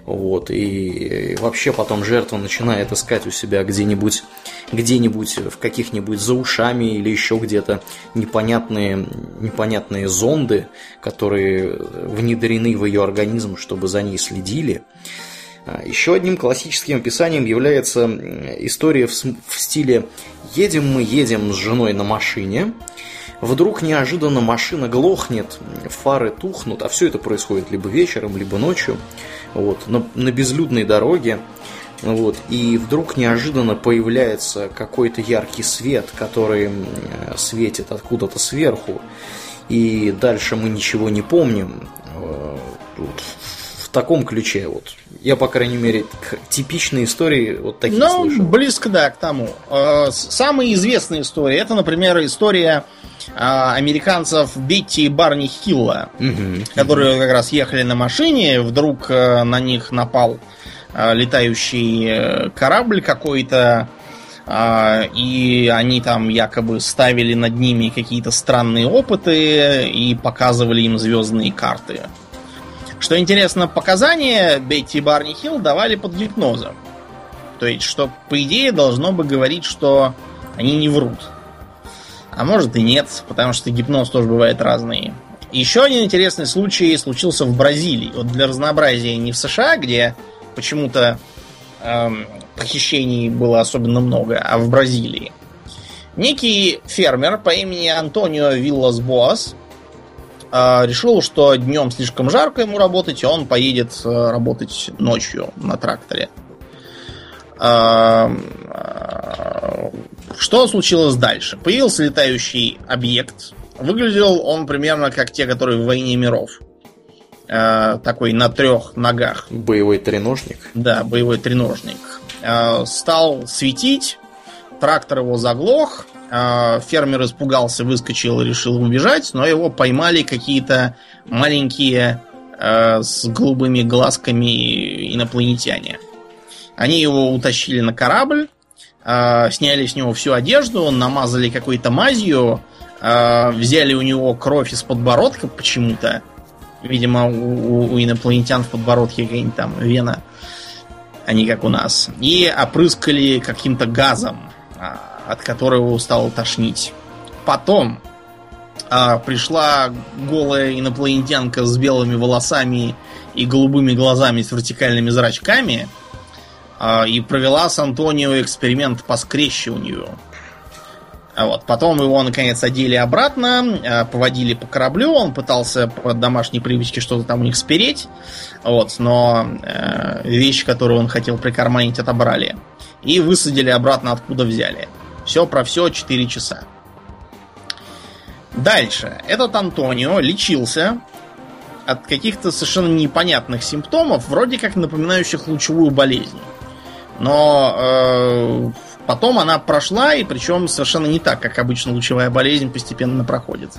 Вот, и вообще потом жертва начинает искать у себя где-нибудь в каких-нибудь за ушами или еще где-то непонятные зонды, которые внедрены в ее организм, чтобы за ней следили. Еще одним классическим описанием является история в стиле «Едем мы, едем с женой на машине». Вдруг неожиданно машина глохнет, фары тухнут, а все это происходит либо вечером, либо ночью, вот, на безлюдной дороге, вот, и вдруг неожиданно появляется какой-то яркий свет, который светит откуда-то сверху, и дальше мы ничего не помним, вот, в таком ключе, вот. Я, по крайней мере, типичные истории вот такие слышал. Ну, близко, да, к тому. Самые известные истории, это, например, история американцев Бетти и Барни Хилла, которые как раз ехали на машине, вдруг на них напал летающий корабль какой-то, и они там якобы ставили над ними какие-то странные опыты и показывали им звездные карты. Что интересно, показания Бетти и Барни Хилл давали под гипнозом. То есть, что, по идее, должно бы говорить, что они не врут. А может и нет, потому что гипноз тоже бывает разный. Еще один интересный случай случился в Бразилии. Вот для разнообразия не в США, где почему-то похищений было особенно много, а в Бразилии. Некий фермер по имени Антонио Вилласбоас решил, что днем слишком жарко ему работать, и он поедет работать ночью на тракторе. Что случилось дальше? Появился летающий объект. Выглядел он примерно как те, которые в «Войне миров». Такой на трех ногах. Боевой треножник? Да, боевой треножник. Стал светить, трактор его заглох, фермер испугался, выскочил и решил убежать, но его поймали какие-то маленькие с голубыми глазками инопланетяне. Они его утащили на корабль, сняли с него всю одежду, намазали какой-то мазью, взяли у него кровь из подбородка почему-то. Видимо, у инопланетян в подбородке какая-нибудь там вена, а не как у нас. И опрыскали каким-то газом, от которого стало тошнить. Потом пришла голая инопланетянка с белыми волосами и голубыми глазами с вертикальными зрачками и провела с Антонио эксперимент по скрещиванию. Вот. Потом его, наконец, одели обратно, поводили по кораблю, он пытался по домашней привычке что-то там у них спереть, вот, но вещи, которые он хотел прикарманить, отобрали. И высадили обратно, откуда взяли. Все про все 4 часа. Дальше. Этот Антонио лечился от каких-то совершенно непонятных симптомов, вроде как напоминающих лучевую болезнь. Но потом она прошла, и причем совершенно не так, как обычно лучевая болезнь постепенно проходит.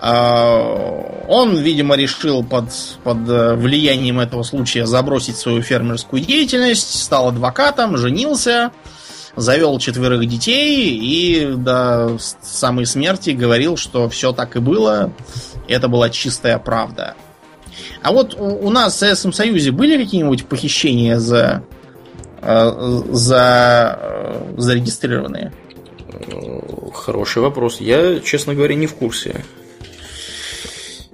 Он, видимо, решил под влиянием этого случая забросить свою фермерскую деятельность, стал адвокатом, женился, завел 4 детей и до самой смерти говорил, что все так и было, это была чистая правда. А вот у нас в Советском Союзе были какие-нибудь похищения зарегистрированные? Хороший вопрос. Я, честно говоря, не в курсе.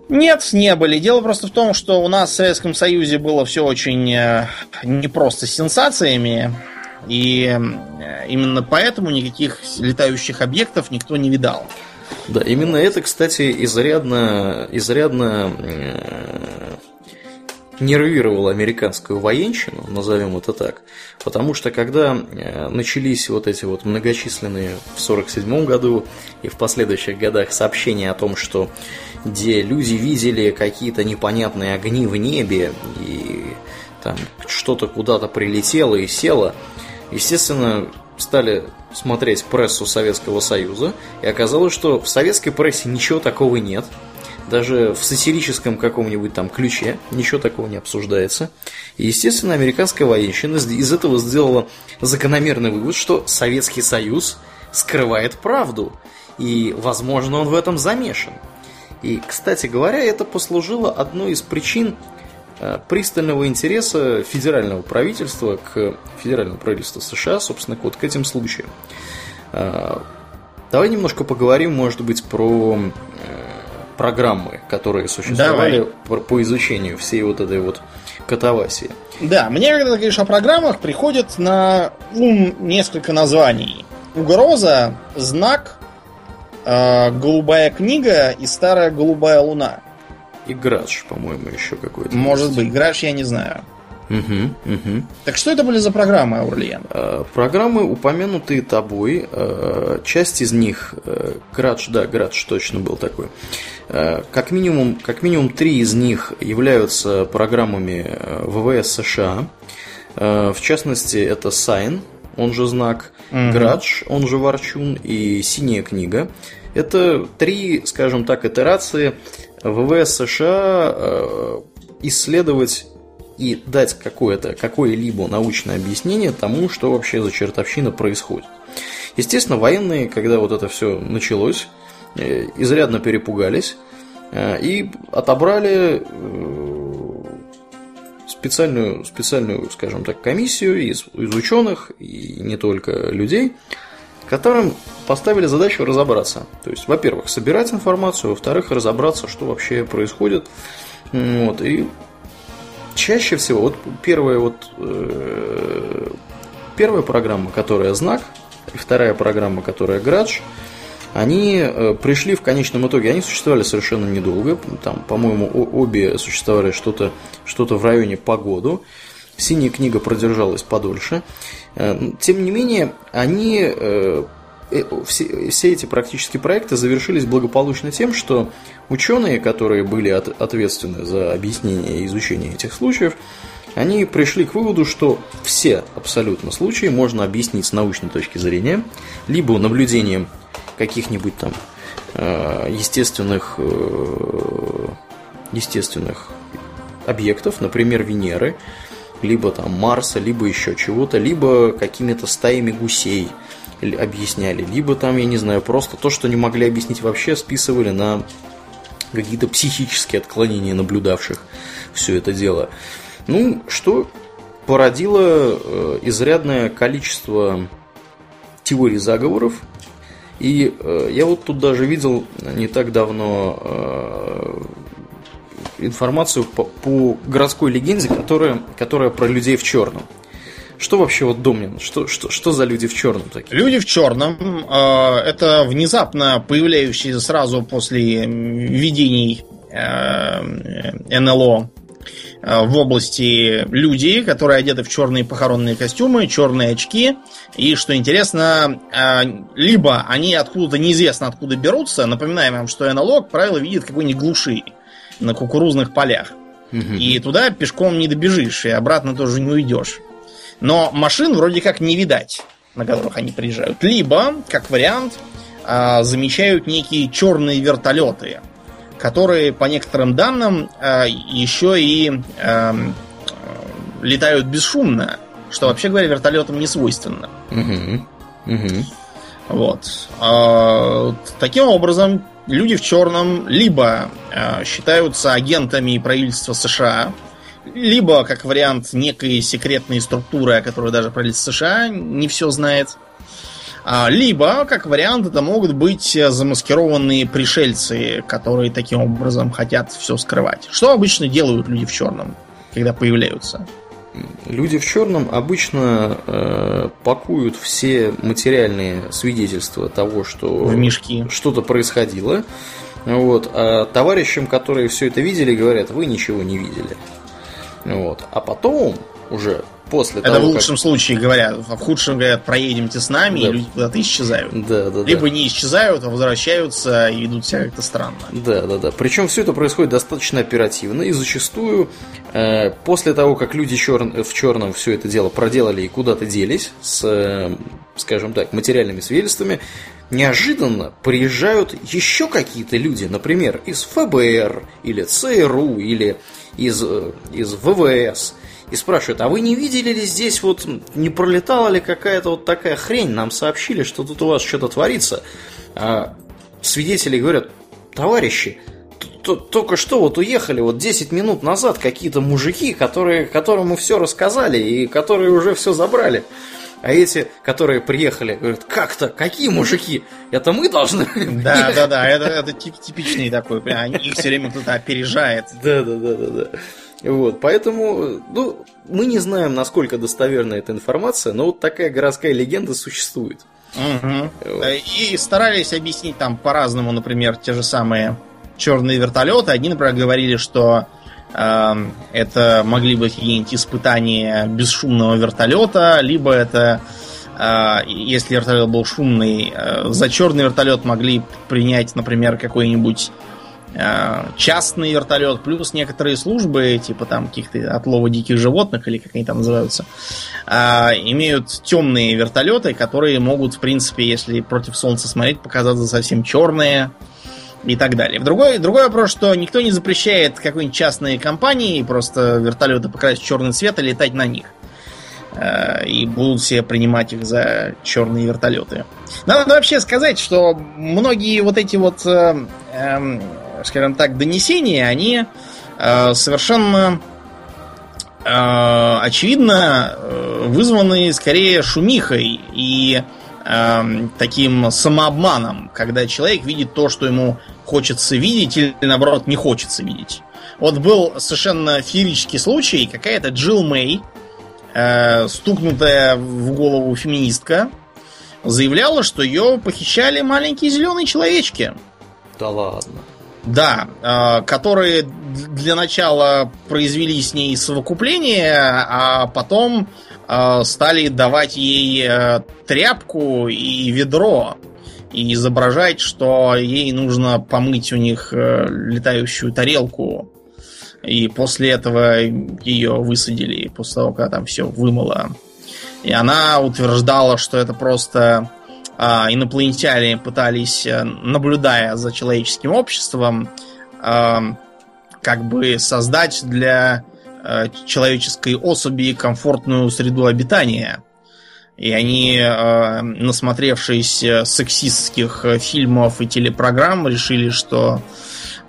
Нет, не были. Дело просто в том, что у нас в Советском Союзе было все очень непросто с сенсациями, и именно поэтому никаких летающих объектов никто не видал. Да, именно это, кстати, изрядно нервировало американскую военщину, назовем это так, потому что когда начались вот эти вот многочисленные в 1947 году и в последующих годах сообщения о том, что где люди видели какие-то непонятные огни в небе, и там что-то куда-то прилетело и село, естественно, стали смотреть прессу Советского Союза, и оказалось, что в советской прессе ничего такого нет. Даже в сатирическом каком-нибудь там ключе ничего такого не обсуждается. И, естественно, американская военщина из этого сделала закономерный вывод, что Советский Союз скрывает правду. И, возможно, он в этом замешан. И, кстати говоря, это послужило одной из причин пристального интереса федерального правительства к федеральному правительству США, собственно, вот к этим случаям. Давай немножко поговорим, может быть, про программы, которые существовали по изучению всей вот этой вот катавасии. Да, мне, когда ты говоришь о программах, приходит на ум несколько названий. Угроза, знак, голубая книга и старая голубая луна. И Грач, по-моему, еще какой-то. Может быть, Грач я не знаю. Угу. Так что это были за программы, Аурлиен? Программы, упомянутые тобой. Часть из них, Грач точно был такой. Как минимум три из них являются программами ВВС США. В частности, это Сайн, он же знак, Грач, он же Ворчун, и Синяя книга. Это три, скажем так, итерации ВВС США исследовать и дать какое-либо научное объяснение тому, что вообще за чертовщина происходит. Естественно, военные, когда вот это все началось, изрядно перепугались и отобрали специальную, скажем так, комиссию из ученых и не только людей, которым поставили задачу разобраться. То есть, во-первых, собирать информацию, во-вторых, разобраться, что вообще происходит. Вот, и чаще всего, первая программа, которая «Знак», и вторая программа, которая «Градж», они пришли в конечном итоге, они существовали совершенно недолго, там, по-моему, обе существовали что-то в районе по году, «Синяя книга» продержалась подольше. Тем не менее, все эти практически проекты завершились благополучно тем, что ученые, которые были ответственны за объяснение и изучение этих случаев, они пришли к выводу, что все абсолютно случаи можно объяснить с научной точки зрения, либо наблюдением каких-нибудь там естественных объектов, например, Венеры, либо там Марса, либо еще чего-то, либо какими-то стаями гусей объясняли, либо там, я не знаю, просто то, что не могли объяснить вообще, списывали на какие-то психические отклонения наблюдавших все это дело. Ну, что породило изрядное количество теорий заговоров. И я вот тут даже видел не так давно информацию по городской легенде, которая про людей в черном. Что вообще вот Домнин? Что за люди в черном такие? Люди в черном это внезапно появляющиеся сразу после введений НЛО в области люди, которые одеты в черные похоронные костюмы, черные очки. И, что интересно, либо они откуда-то неизвестно откуда берутся. Напоминаем вам, что НЛО, как правило, видит какой-нибудь глуши на кукурузных полях. Угу. И туда пешком не добежишь, и обратно тоже не уйдешь. Но машин вроде как не видать, на которых они приезжают. Либо, как вариант, замечают некие черные вертолеты, которые, по некоторым данным, еще и летают бесшумно, что, вообще говоря, вертолетам не свойственно. Вот. Таким образом, люди в черном либо считаются агентами правительства США, либо, как вариант, некой секретной структуры, о которой даже правительство США не все знает. Либо, как вариант, это могут быть замаскированные пришельцы, которые таким образом хотят все скрывать. Что обычно делают люди в черном, когда появляются? Люди в черном обычно пакуют все материальные свидетельства того, что в мешки что-то происходило. Вот, а товарищам, которые все это видели, говорят: вы ничего не видели. Вот. А потом уже после того, это в лучшем случае говорят, а в худшем говорят: проедемте с нами, да. И люди куда-то исчезают. Да. Либо не исчезают, а возвращаются и ведут себя как-то странно. Да. Причем все это происходит достаточно оперативно, и зачастую после того, как люди в черном все это дело проделали и куда-то делись с, скажем так, материальными свидетельствами, неожиданно приезжают еще какие-то люди, например, из ФБР, или ЦРУ, или из ВВС, и спрашивают: а вы не видели ли здесь, вот не пролетала ли какая-то вот такая хрень, нам сообщили, что тут у вас что-то творится, а свидетели говорят: товарищи, только что вот уехали, вот 10 минут назад какие-то мужики, которым мы все рассказали и которые уже все забрали. А эти, которые приехали, говорят: как-то, какие мужики? Это мы должны... Да, это типичный такой, их все время кто-то опережает. Да. Вот, поэтому, мы не знаем, насколько достоверна эта информация, но вот такая городская легенда существует. Угу. И старались объяснить там по-разному, например, те же самые черные вертолеты. Одни, например, говорили, что это могли быть какие-нибудь испытания бесшумного вертолета, либо это, если вертолет был шумный, за черный вертолет могли принять, например, какой-нибудь частный вертолет, плюс некоторые службы, типа там каких-то отлова диких животных, или как они там называются, имеют темные вертолеты, которые могут, в принципе, если против солнца смотреть, показаться совсем черные и так далее. Другой вопрос, что никто не запрещает какой-нибудь частной компании просто вертолеты покрасить в черный цвет и летать на них. И будут все принимать их за черные вертолеты. Надо вообще сказать, что многие вот эти вот, скажем так, донесения, они совершенно очевидно вызваны скорее шумихой и таким самообманом, когда человек видит то, что ему хочется видеть, или наоборот не хочется видеть. Вот был совершенно феерический случай, какая-то Джил Мэй, стукнутая в голову феминистка, заявляла, что ее похищали маленькие зеленые человечки. Да ладно. Да, которые для начала произвели с ней совокупление, а потом стали давать ей тряпку и ведро и изображать, что ей нужно помыть у них летающую тарелку. И после этого ее высадили, после того, как там все вымыло. И она утверждала, что это просто инопланетяне пытались, наблюдая за человеческим обществом, как бы создать для человеческой особи комфортную среду обитания. И они, насмотревшись сексистских фильмов и телепрограмм, решили, что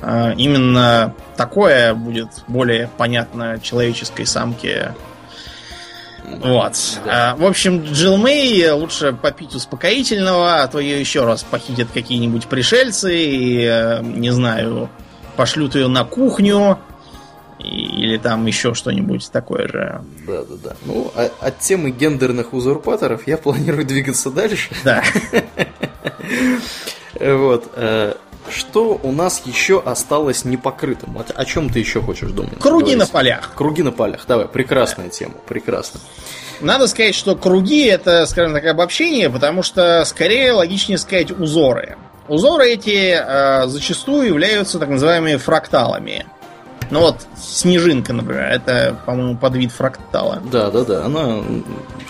именно такое будет более понятно человеческой самке. Вот. Да. В общем, Джилл Мэй лучше попить успокоительного, а то ее еще раз похитят какие-нибудь пришельцы и, не знаю, пошлют ее на кухню или там еще что-нибудь такое же. Да. Ну, от темы гендерных узурпаторов я планирую двигаться дальше. Да. Вот. Что у нас еще осталось непокрытым? О чем ты еще хочешь думать? Круги на полях. Круги на полях. Давай, прекрасная тема, прекрасно. Надо сказать, что круги — это, скажем так, обобщение, потому что скорее логичнее сказать узоры. Узоры эти зачастую являются так называемыми фракталами. Ну вот снежинка, например, это, по-моему, подвид фрактала. Да, она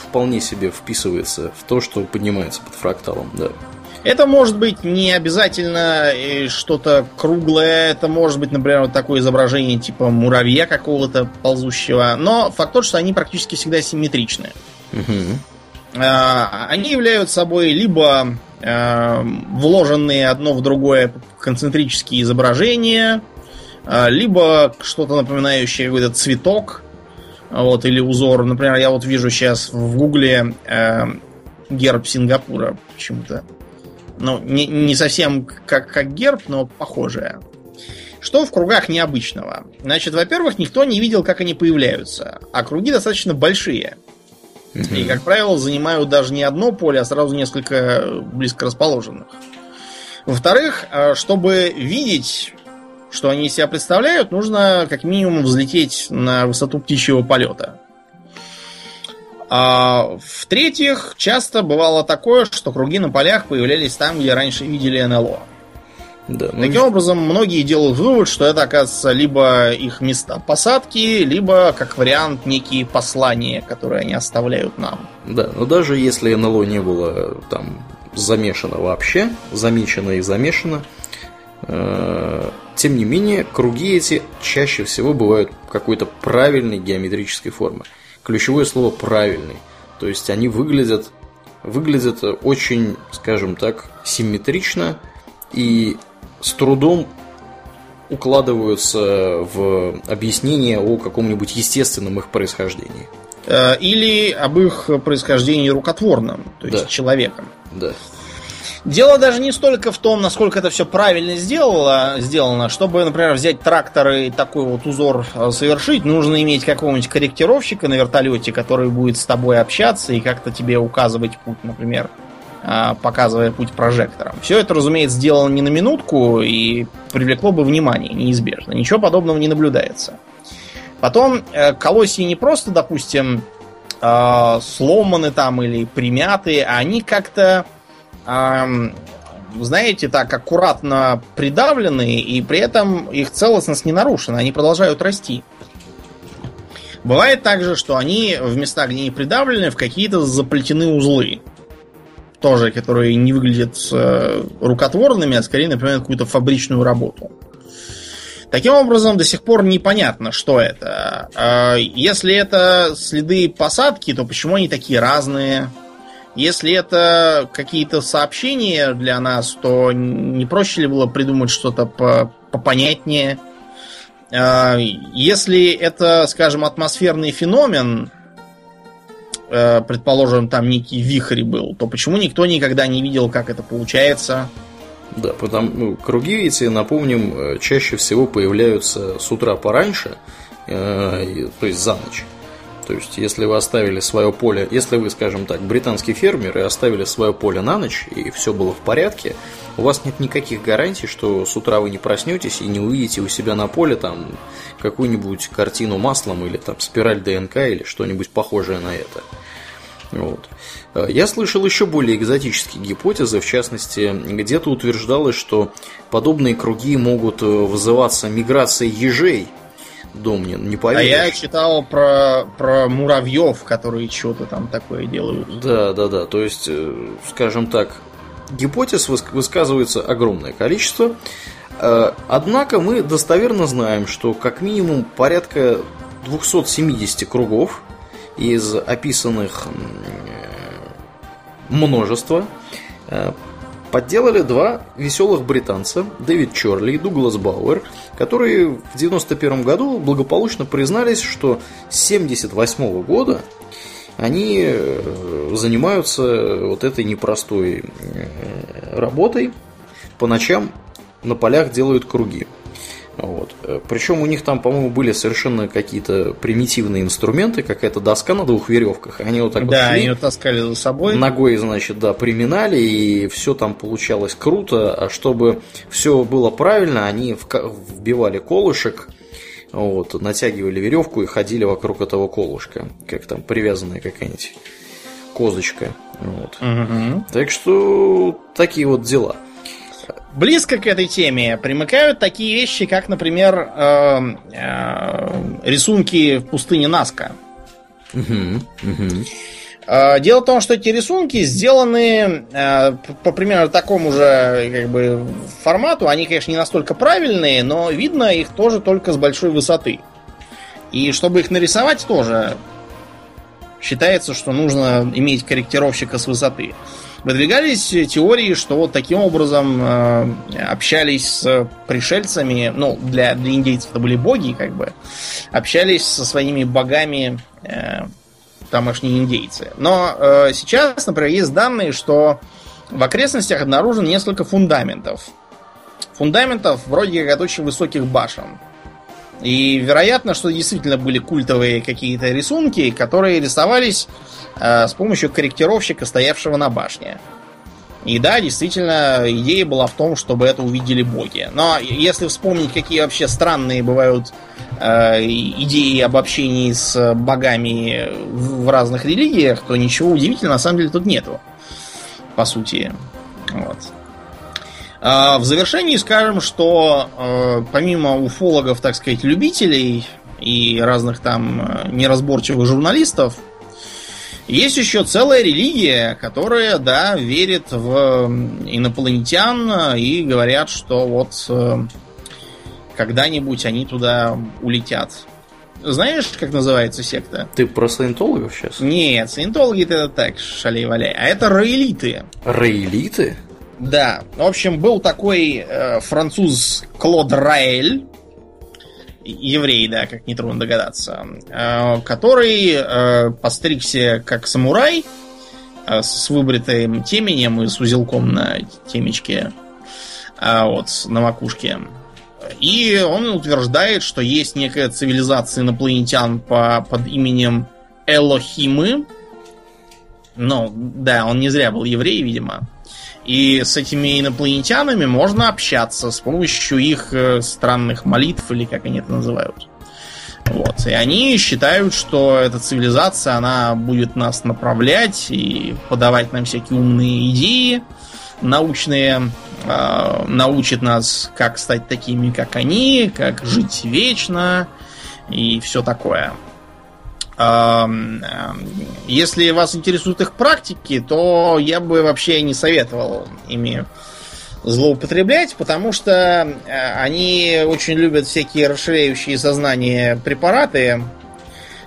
вполне себе вписывается в то, что поднимается под фракталом, да. Это может быть не обязательно что-то круглое, это может быть, например, вот такое изображение типа муравья какого-то ползущего, но факт тот, что они практически всегда симметричны. Угу. Они являются собой либо вложенные одно в другое концентрические изображения, либо что-то напоминающее какой-то цветок, вот, или узор. Например, я вот вижу сейчас в гугле герб Сингапура почему-то. Ну, не совсем как герб, но похожее. Что в кругах необычного? Значит, во-первых, никто не видел, как они появляются. А круги достаточно большие. Mm-hmm. И, как правило, занимают даже не одно поле, а сразу несколько близко расположенных. Во-вторых, чтобы видеть, что они из себя представляют, нужно как минимум взлететь на высоту птичьего полета. А в-третьих, часто бывало такое, что круги на полях появлялись там, где раньше видели НЛО. Да, Таким образом, многие делают вывод, что это, оказывается, либо их места посадки, либо, как вариант, некие послания, которые они оставляют нам. Да, но даже если НЛО не было там замешано вообще, замечено и замешано, тем не менее, круги эти чаще всего бывают какой-то правильной геометрической формы. Ключевое слово «правильный». То есть они выглядят очень, скажем так, симметрично и с трудом укладываются в объяснение о каком-нибудь естественном их происхождении. Или об их происхождении рукотворном, то есть человеком. Да. Дело даже не столько в том, насколько это все правильно сделано. Чтобы, например, взять трактор и такой вот узор совершить, нужно иметь какого-нибудь корректировщика на вертолете, который будет с тобой общаться и как-то тебе указывать путь, например, показывая путь прожектором. Все это, разумеется, сделано не на минутку и привлекло бы внимание, неизбежно. Ничего подобного не наблюдается. Потом колосья не просто, допустим, сломаны там или примяты, а они как-то, знаете, так аккуратно придавлены, и при этом их целостность не нарушена, они продолжают расти. Бывает также, что они в местах, где они придавлены, в какие-то заплетены узлы, тоже, которые не выглядят рукотворными, а скорее напоминают какую-то фабричную работу. Таким образом, до сих пор непонятно, что это. Если это следы посадки, то почему они такие разные? Если это какие-то сообщения для нас, то не проще ли было придумать что-то попонятнее? Если это, скажем, атмосферный феномен, предположим, там некий вихрь был, то почему никто никогда не видел, как это получается? Да, потому круги эти, напомним, чаще всего появляются с утра пораньше, то есть за ночь. То есть, если вы оставили свое поле, если вы, скажем так, британский фермер и оставили свое поле на ночь, и все было в порядке, у вас нет никаких гарантий, что с утра вы не проснетесь и не увидите у себя на поле там какую-нибудь картину маслом или там спираль ДНК или что-нибудь похожее на это. Вот. Я слышал еще более экзотические гипотезы, в частности, где-то утверждалось, что подобные круги могут вызываться миграцией ежей. Дом не поверишь. А я читал про муравьев, которые что-то там такое делают. Да. То есть, скажем так, гипотез высказывается огромное количество. Однако мы достоверно знаем, что как минимум порядка 270 кругов из описанных множества подделали два веселых британца, Дэвид Чёрли и Дуглас Бауэр, которые в 1991 году благополучно признались, что с 1978 года они занимаются вот этой непростой работой, по ночам на полях делают круги. Вот. Причем у них там, по-моему, были совершенно какие-то примитивные инструменты, какая-то доска на двух веревках. Они вот так вот шли, они таскали за собой. Ногой, значит, приминали, и все там получалось круто. А чтобы все было правильно, они вбивали колышек, вот, натягивали веревку и ходили вокруг этого колышка, как там привязанная какая-нибудь козочка. Вот. Угу. Так что такие вот дела. Близко к этой теме примыкают такие вещи, как, например, рисунки в пустыне Наска. Дело в том, что эти рисунки сделаны по примерно такому же формату. Они, конечно, не настолько правильные, но видно их тоже только с большой высоты. И чтобы их нарисовать тоже, считается, что нужно иметь корректировщика с высоты. Выдвигались теории, что вот таким образом общались с пришельцами, ну, для индейцев это были боги, общались со своими богами тамошние индейцы. Но сейчас, например, есть данные, что в окрестностях обнаружено несколько фундаментов. Фундаментов вроде как от очень высоких башен. И вероятно, что действительно были культовые какие-то рисунки, которые рисовались с помощью корректировщика, стоявшего на башне. И да, действительно, идея была в том, чтобы это увидели боги. Но если вспомнить, какие вообще странные бывают идеи об общении с богами в разных религиях, то ничего удивительного на самом деле тут нету. По сути. Вот. В завершении скажем, что помимо уфологов, так сказать, любителей и разных там неразборчивых журналистов, есть еще целая религия, которая, да, верит в инопланетян и говорят, что вот когда-нибудь они туда улетят. Знаешь, как называется секта? Ты про саентологов сейчас? Нет, саентологи-то это так, шалей-валяй. А это роэлиты. Роэлиты? Да, в общем, был такой француз Клод Раэль, еврей, да, как нетрудно догадаться, который постригся как самурай с выбритым теменем и с узелком на темечке, вот, на макушке. И он утверждает, что есть некая цивилизация инопланетян под именем Элохимы. Ну, да, он не зря был еврей, видимо. И с этими инопланетянами можно общаться с помощью их странных молитв, или как они это называют. Вот. И они считают, что эта цивилизация, она будет нас направлять и подавать нам всякие умные идеи научные, научит нас, как стать такими, как они, как жить вечно и все такое. Если вас интересуют их практики, то я бы вообще не советовал ими злоупотреблять, потому что они очень любят всякие расширяющие сознание препараты.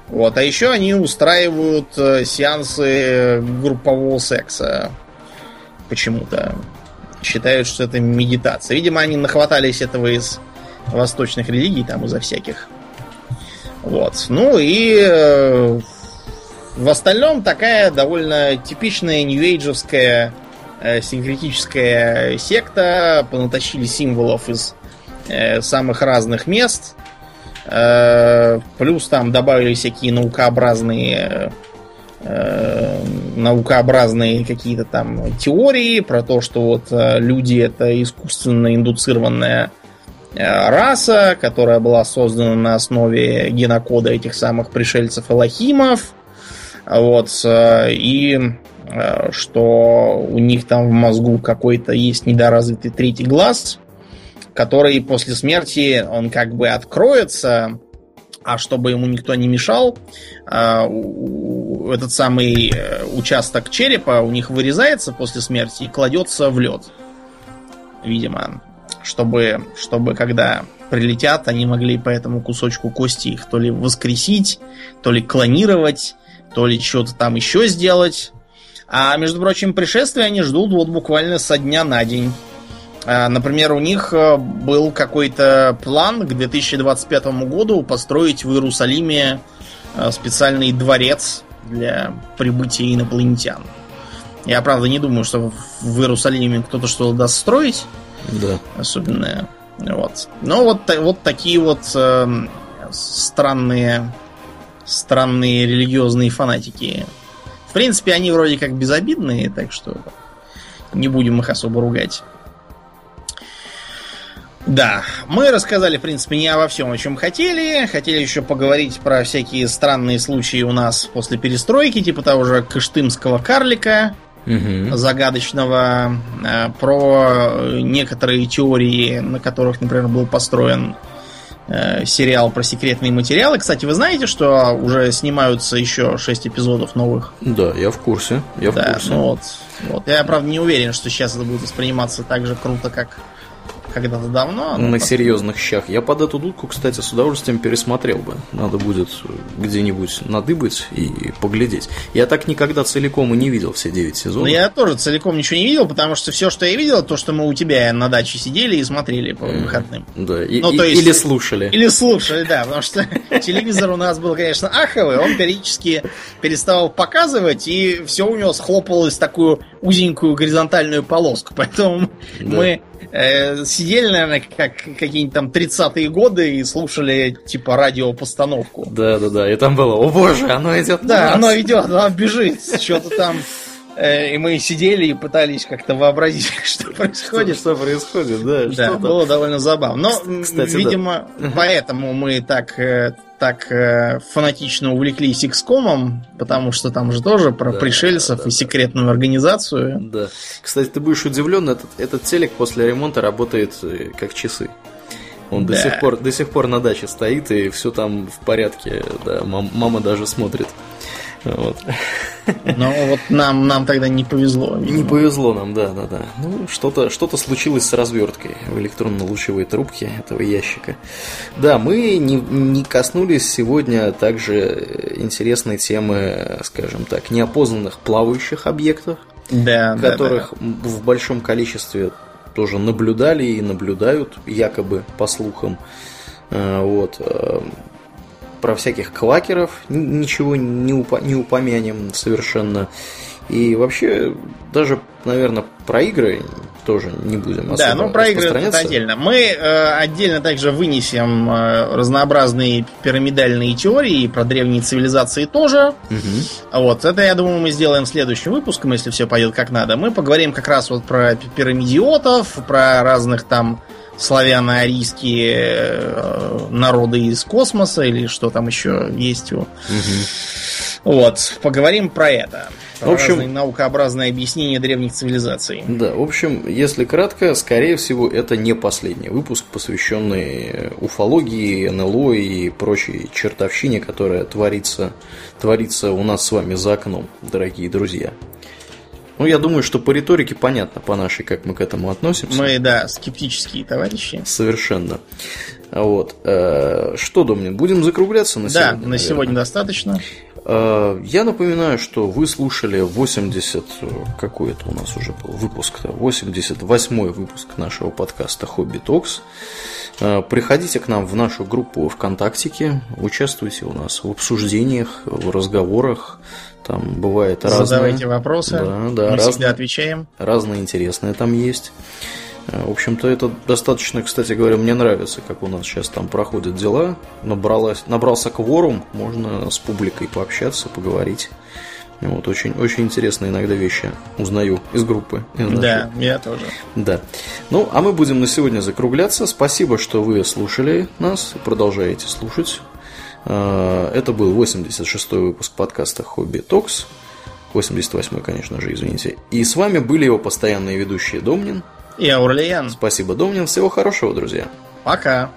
Вот. А еще они устраивают сеансы группового секса. Почему-то. Считают, что это медитация. Видимо, они нахватались этого из восточных религий, там изо всяких. Вот. Ну и в остальном такая довольно типичная нью-эйджевская синкретическая секта. Понатащили символов из самых разных мест. Плюс там добавили всякие наукообразные какие-то там теории про то, что вот люди — это искусственно индуцированная раса, которая была создана на основе генокода этих самых пришельцев-элохимов. Вот. И что у них там в мозгу какой-то есть недоразвитый третий глаз, который после смерти, он как бы откроется, а чтобы ему никто не мешал, этот самый участок черепа у них вырезается после смерти и кладется в лед. Видимо, чтобы когда прилетят, они могли по этому кусочку кости их то ли воскресить, то ли клонировать, то ли что-то там еще сделать. А, между прочим, пришествия они ждут вот буквально со дня на день. Например, у них был какой-то план к 2025 году построить в Иерусалиме специальный дворец для прибытия инопланетян. Я, правда, не думаю, что в Иерусалиме кто-то что-то даст строить. Да. Особенно. Вот. Но вот такие вот странные религиозные фанатики. В принципе, они вроде как безобидные, так что не будем их особо ругать. Да, мы рассказали, в принципе, не обо всем, о чем хотели. Хотели еще поговорить про всякие странные случаи у нас после перестройки, типа того же кыштымского карлика, загадочного, про некоторые теории, на которых, например, был построен сериал про секретные материалы. Кстати, вы знаете, что уже снимаются еще 6 эпизодов новых? Да, я в курсе. Ну вот. Я, правда, не уверен, что сейчас это будет восприниматься так же круто, как когда-то давно. На серьезных щах. Я под эту дудку, кстати, с удовольствием пересмотрел бы. Надо будет где-нибудь надыбать и поглядеть. Я так никогда целиком и не видел все 9 сезонов. Но я тоже целиком ничего не видел, потому что все, что я видел, то, что мы у тебя на даче сидели и смотрели по выходным. Да, или слушали. Или слушали, да, потому что телевизор у нас был, конечно, аховый, он периодически переставал показывать, и все у него схлопывалось в такую узенькую горизонтальную полоску. Поэтому мы сидели, наверное, как какие-нибудь там 30-е годы и слушали типа радиопостановку. Да-да-да, и там было: о боже, оно идет. Да, оно идет, оно бежит, что-то там. И мы сидели и пытались как-то вообразить, что происходит. Что происходит, да. Да, было довольно забавно. Но, видимо, поэтому мы так фанатично увлеклись XCOM-ом, потому что там же тоже про пришельцев и секретную организацию. Да. Кстати, ты будешь удивлен, этот телек после ремонта работает как часы. Он до сих пор на даче стоит, и все там в порядке. Да, мама даже смотрит. Вот. Но вот нам тогда не повезло. Видимо. Не повезло нам, да. Ну, что-то случилось с разверткой в электронно-лучевой трубке этого ящика. Да, мы не коснулись сегодня также интересной темы, скажем так, неопознанных плавающих объектов. да, которых в большом количестве тоже наблюдали и наблюдают, якобы, по слухам. Вот. Про всяких квакеров ничего не упомянем совершенно. И вообще, даже, наверное, про игры тоже не будем особо распространяться. Да, ну про игры это отдельно. Мы отдельно также вынесем разнообразные пирамидальные теории, про древние цивилизации тоже. Угу. Вот, это, я думаю, мы сделаем следующим выпуском, если все пойдет как надо. Мы поговорим как раз вот про пирамидиотов, про разных там славяно-арийские народы из космоса или что там еще есть. Угу. Вот, поговорим про это. В общем, наукообразное объяснение древних цивилизаций. Да, в общем, если кратко, скорее всего, это не последний выпуск, посвященный уфологии, НЛО и прочей чертовщине, которая творится у нас с вами за окном, дорогие друзья. Ну, я думаю, что по риторике понятно, по нашей, как мы к этому относимся. Мы, да, скептические товарищи. Совершенно. Вот. Что, Домнин, будем закругляться на сегодня? Да, на сегодня достаточно. Я напоминаю, что вы слушали 80... Какой это у нас уже был выпуск-то? 88-й выпуск нашего подкаста Hobby Talks. Приходите к нам в нашу группу ВКонтактике, участвуйте у нас в обсуждениях, в разговорах. Там бывает разное. Задавайте вопросы, мы всегда отвечаем. Разное интересное там есть. В общем-то, это достаточно, кстати говоря, мне нравится, как у нас сейчас там проходят дела. Набрался кворум, можно с публикой пообщаться, поговорить. Вот, очень, очень интересные иногда вещи узнаю из группы. Да, я тоже. Да. Ну, а мы будем на сегодня закругляться. Спасибо, что вы слушали нас, продолжаете слушать. Это был 86-й выпуск подкаста Hobby Talks. 88-й, конечно же, извините. И с вами были его постоянные ведущие Домнин и Аурлиен. Спасибо, Домнин. Всего хорошего, друзья. Пока.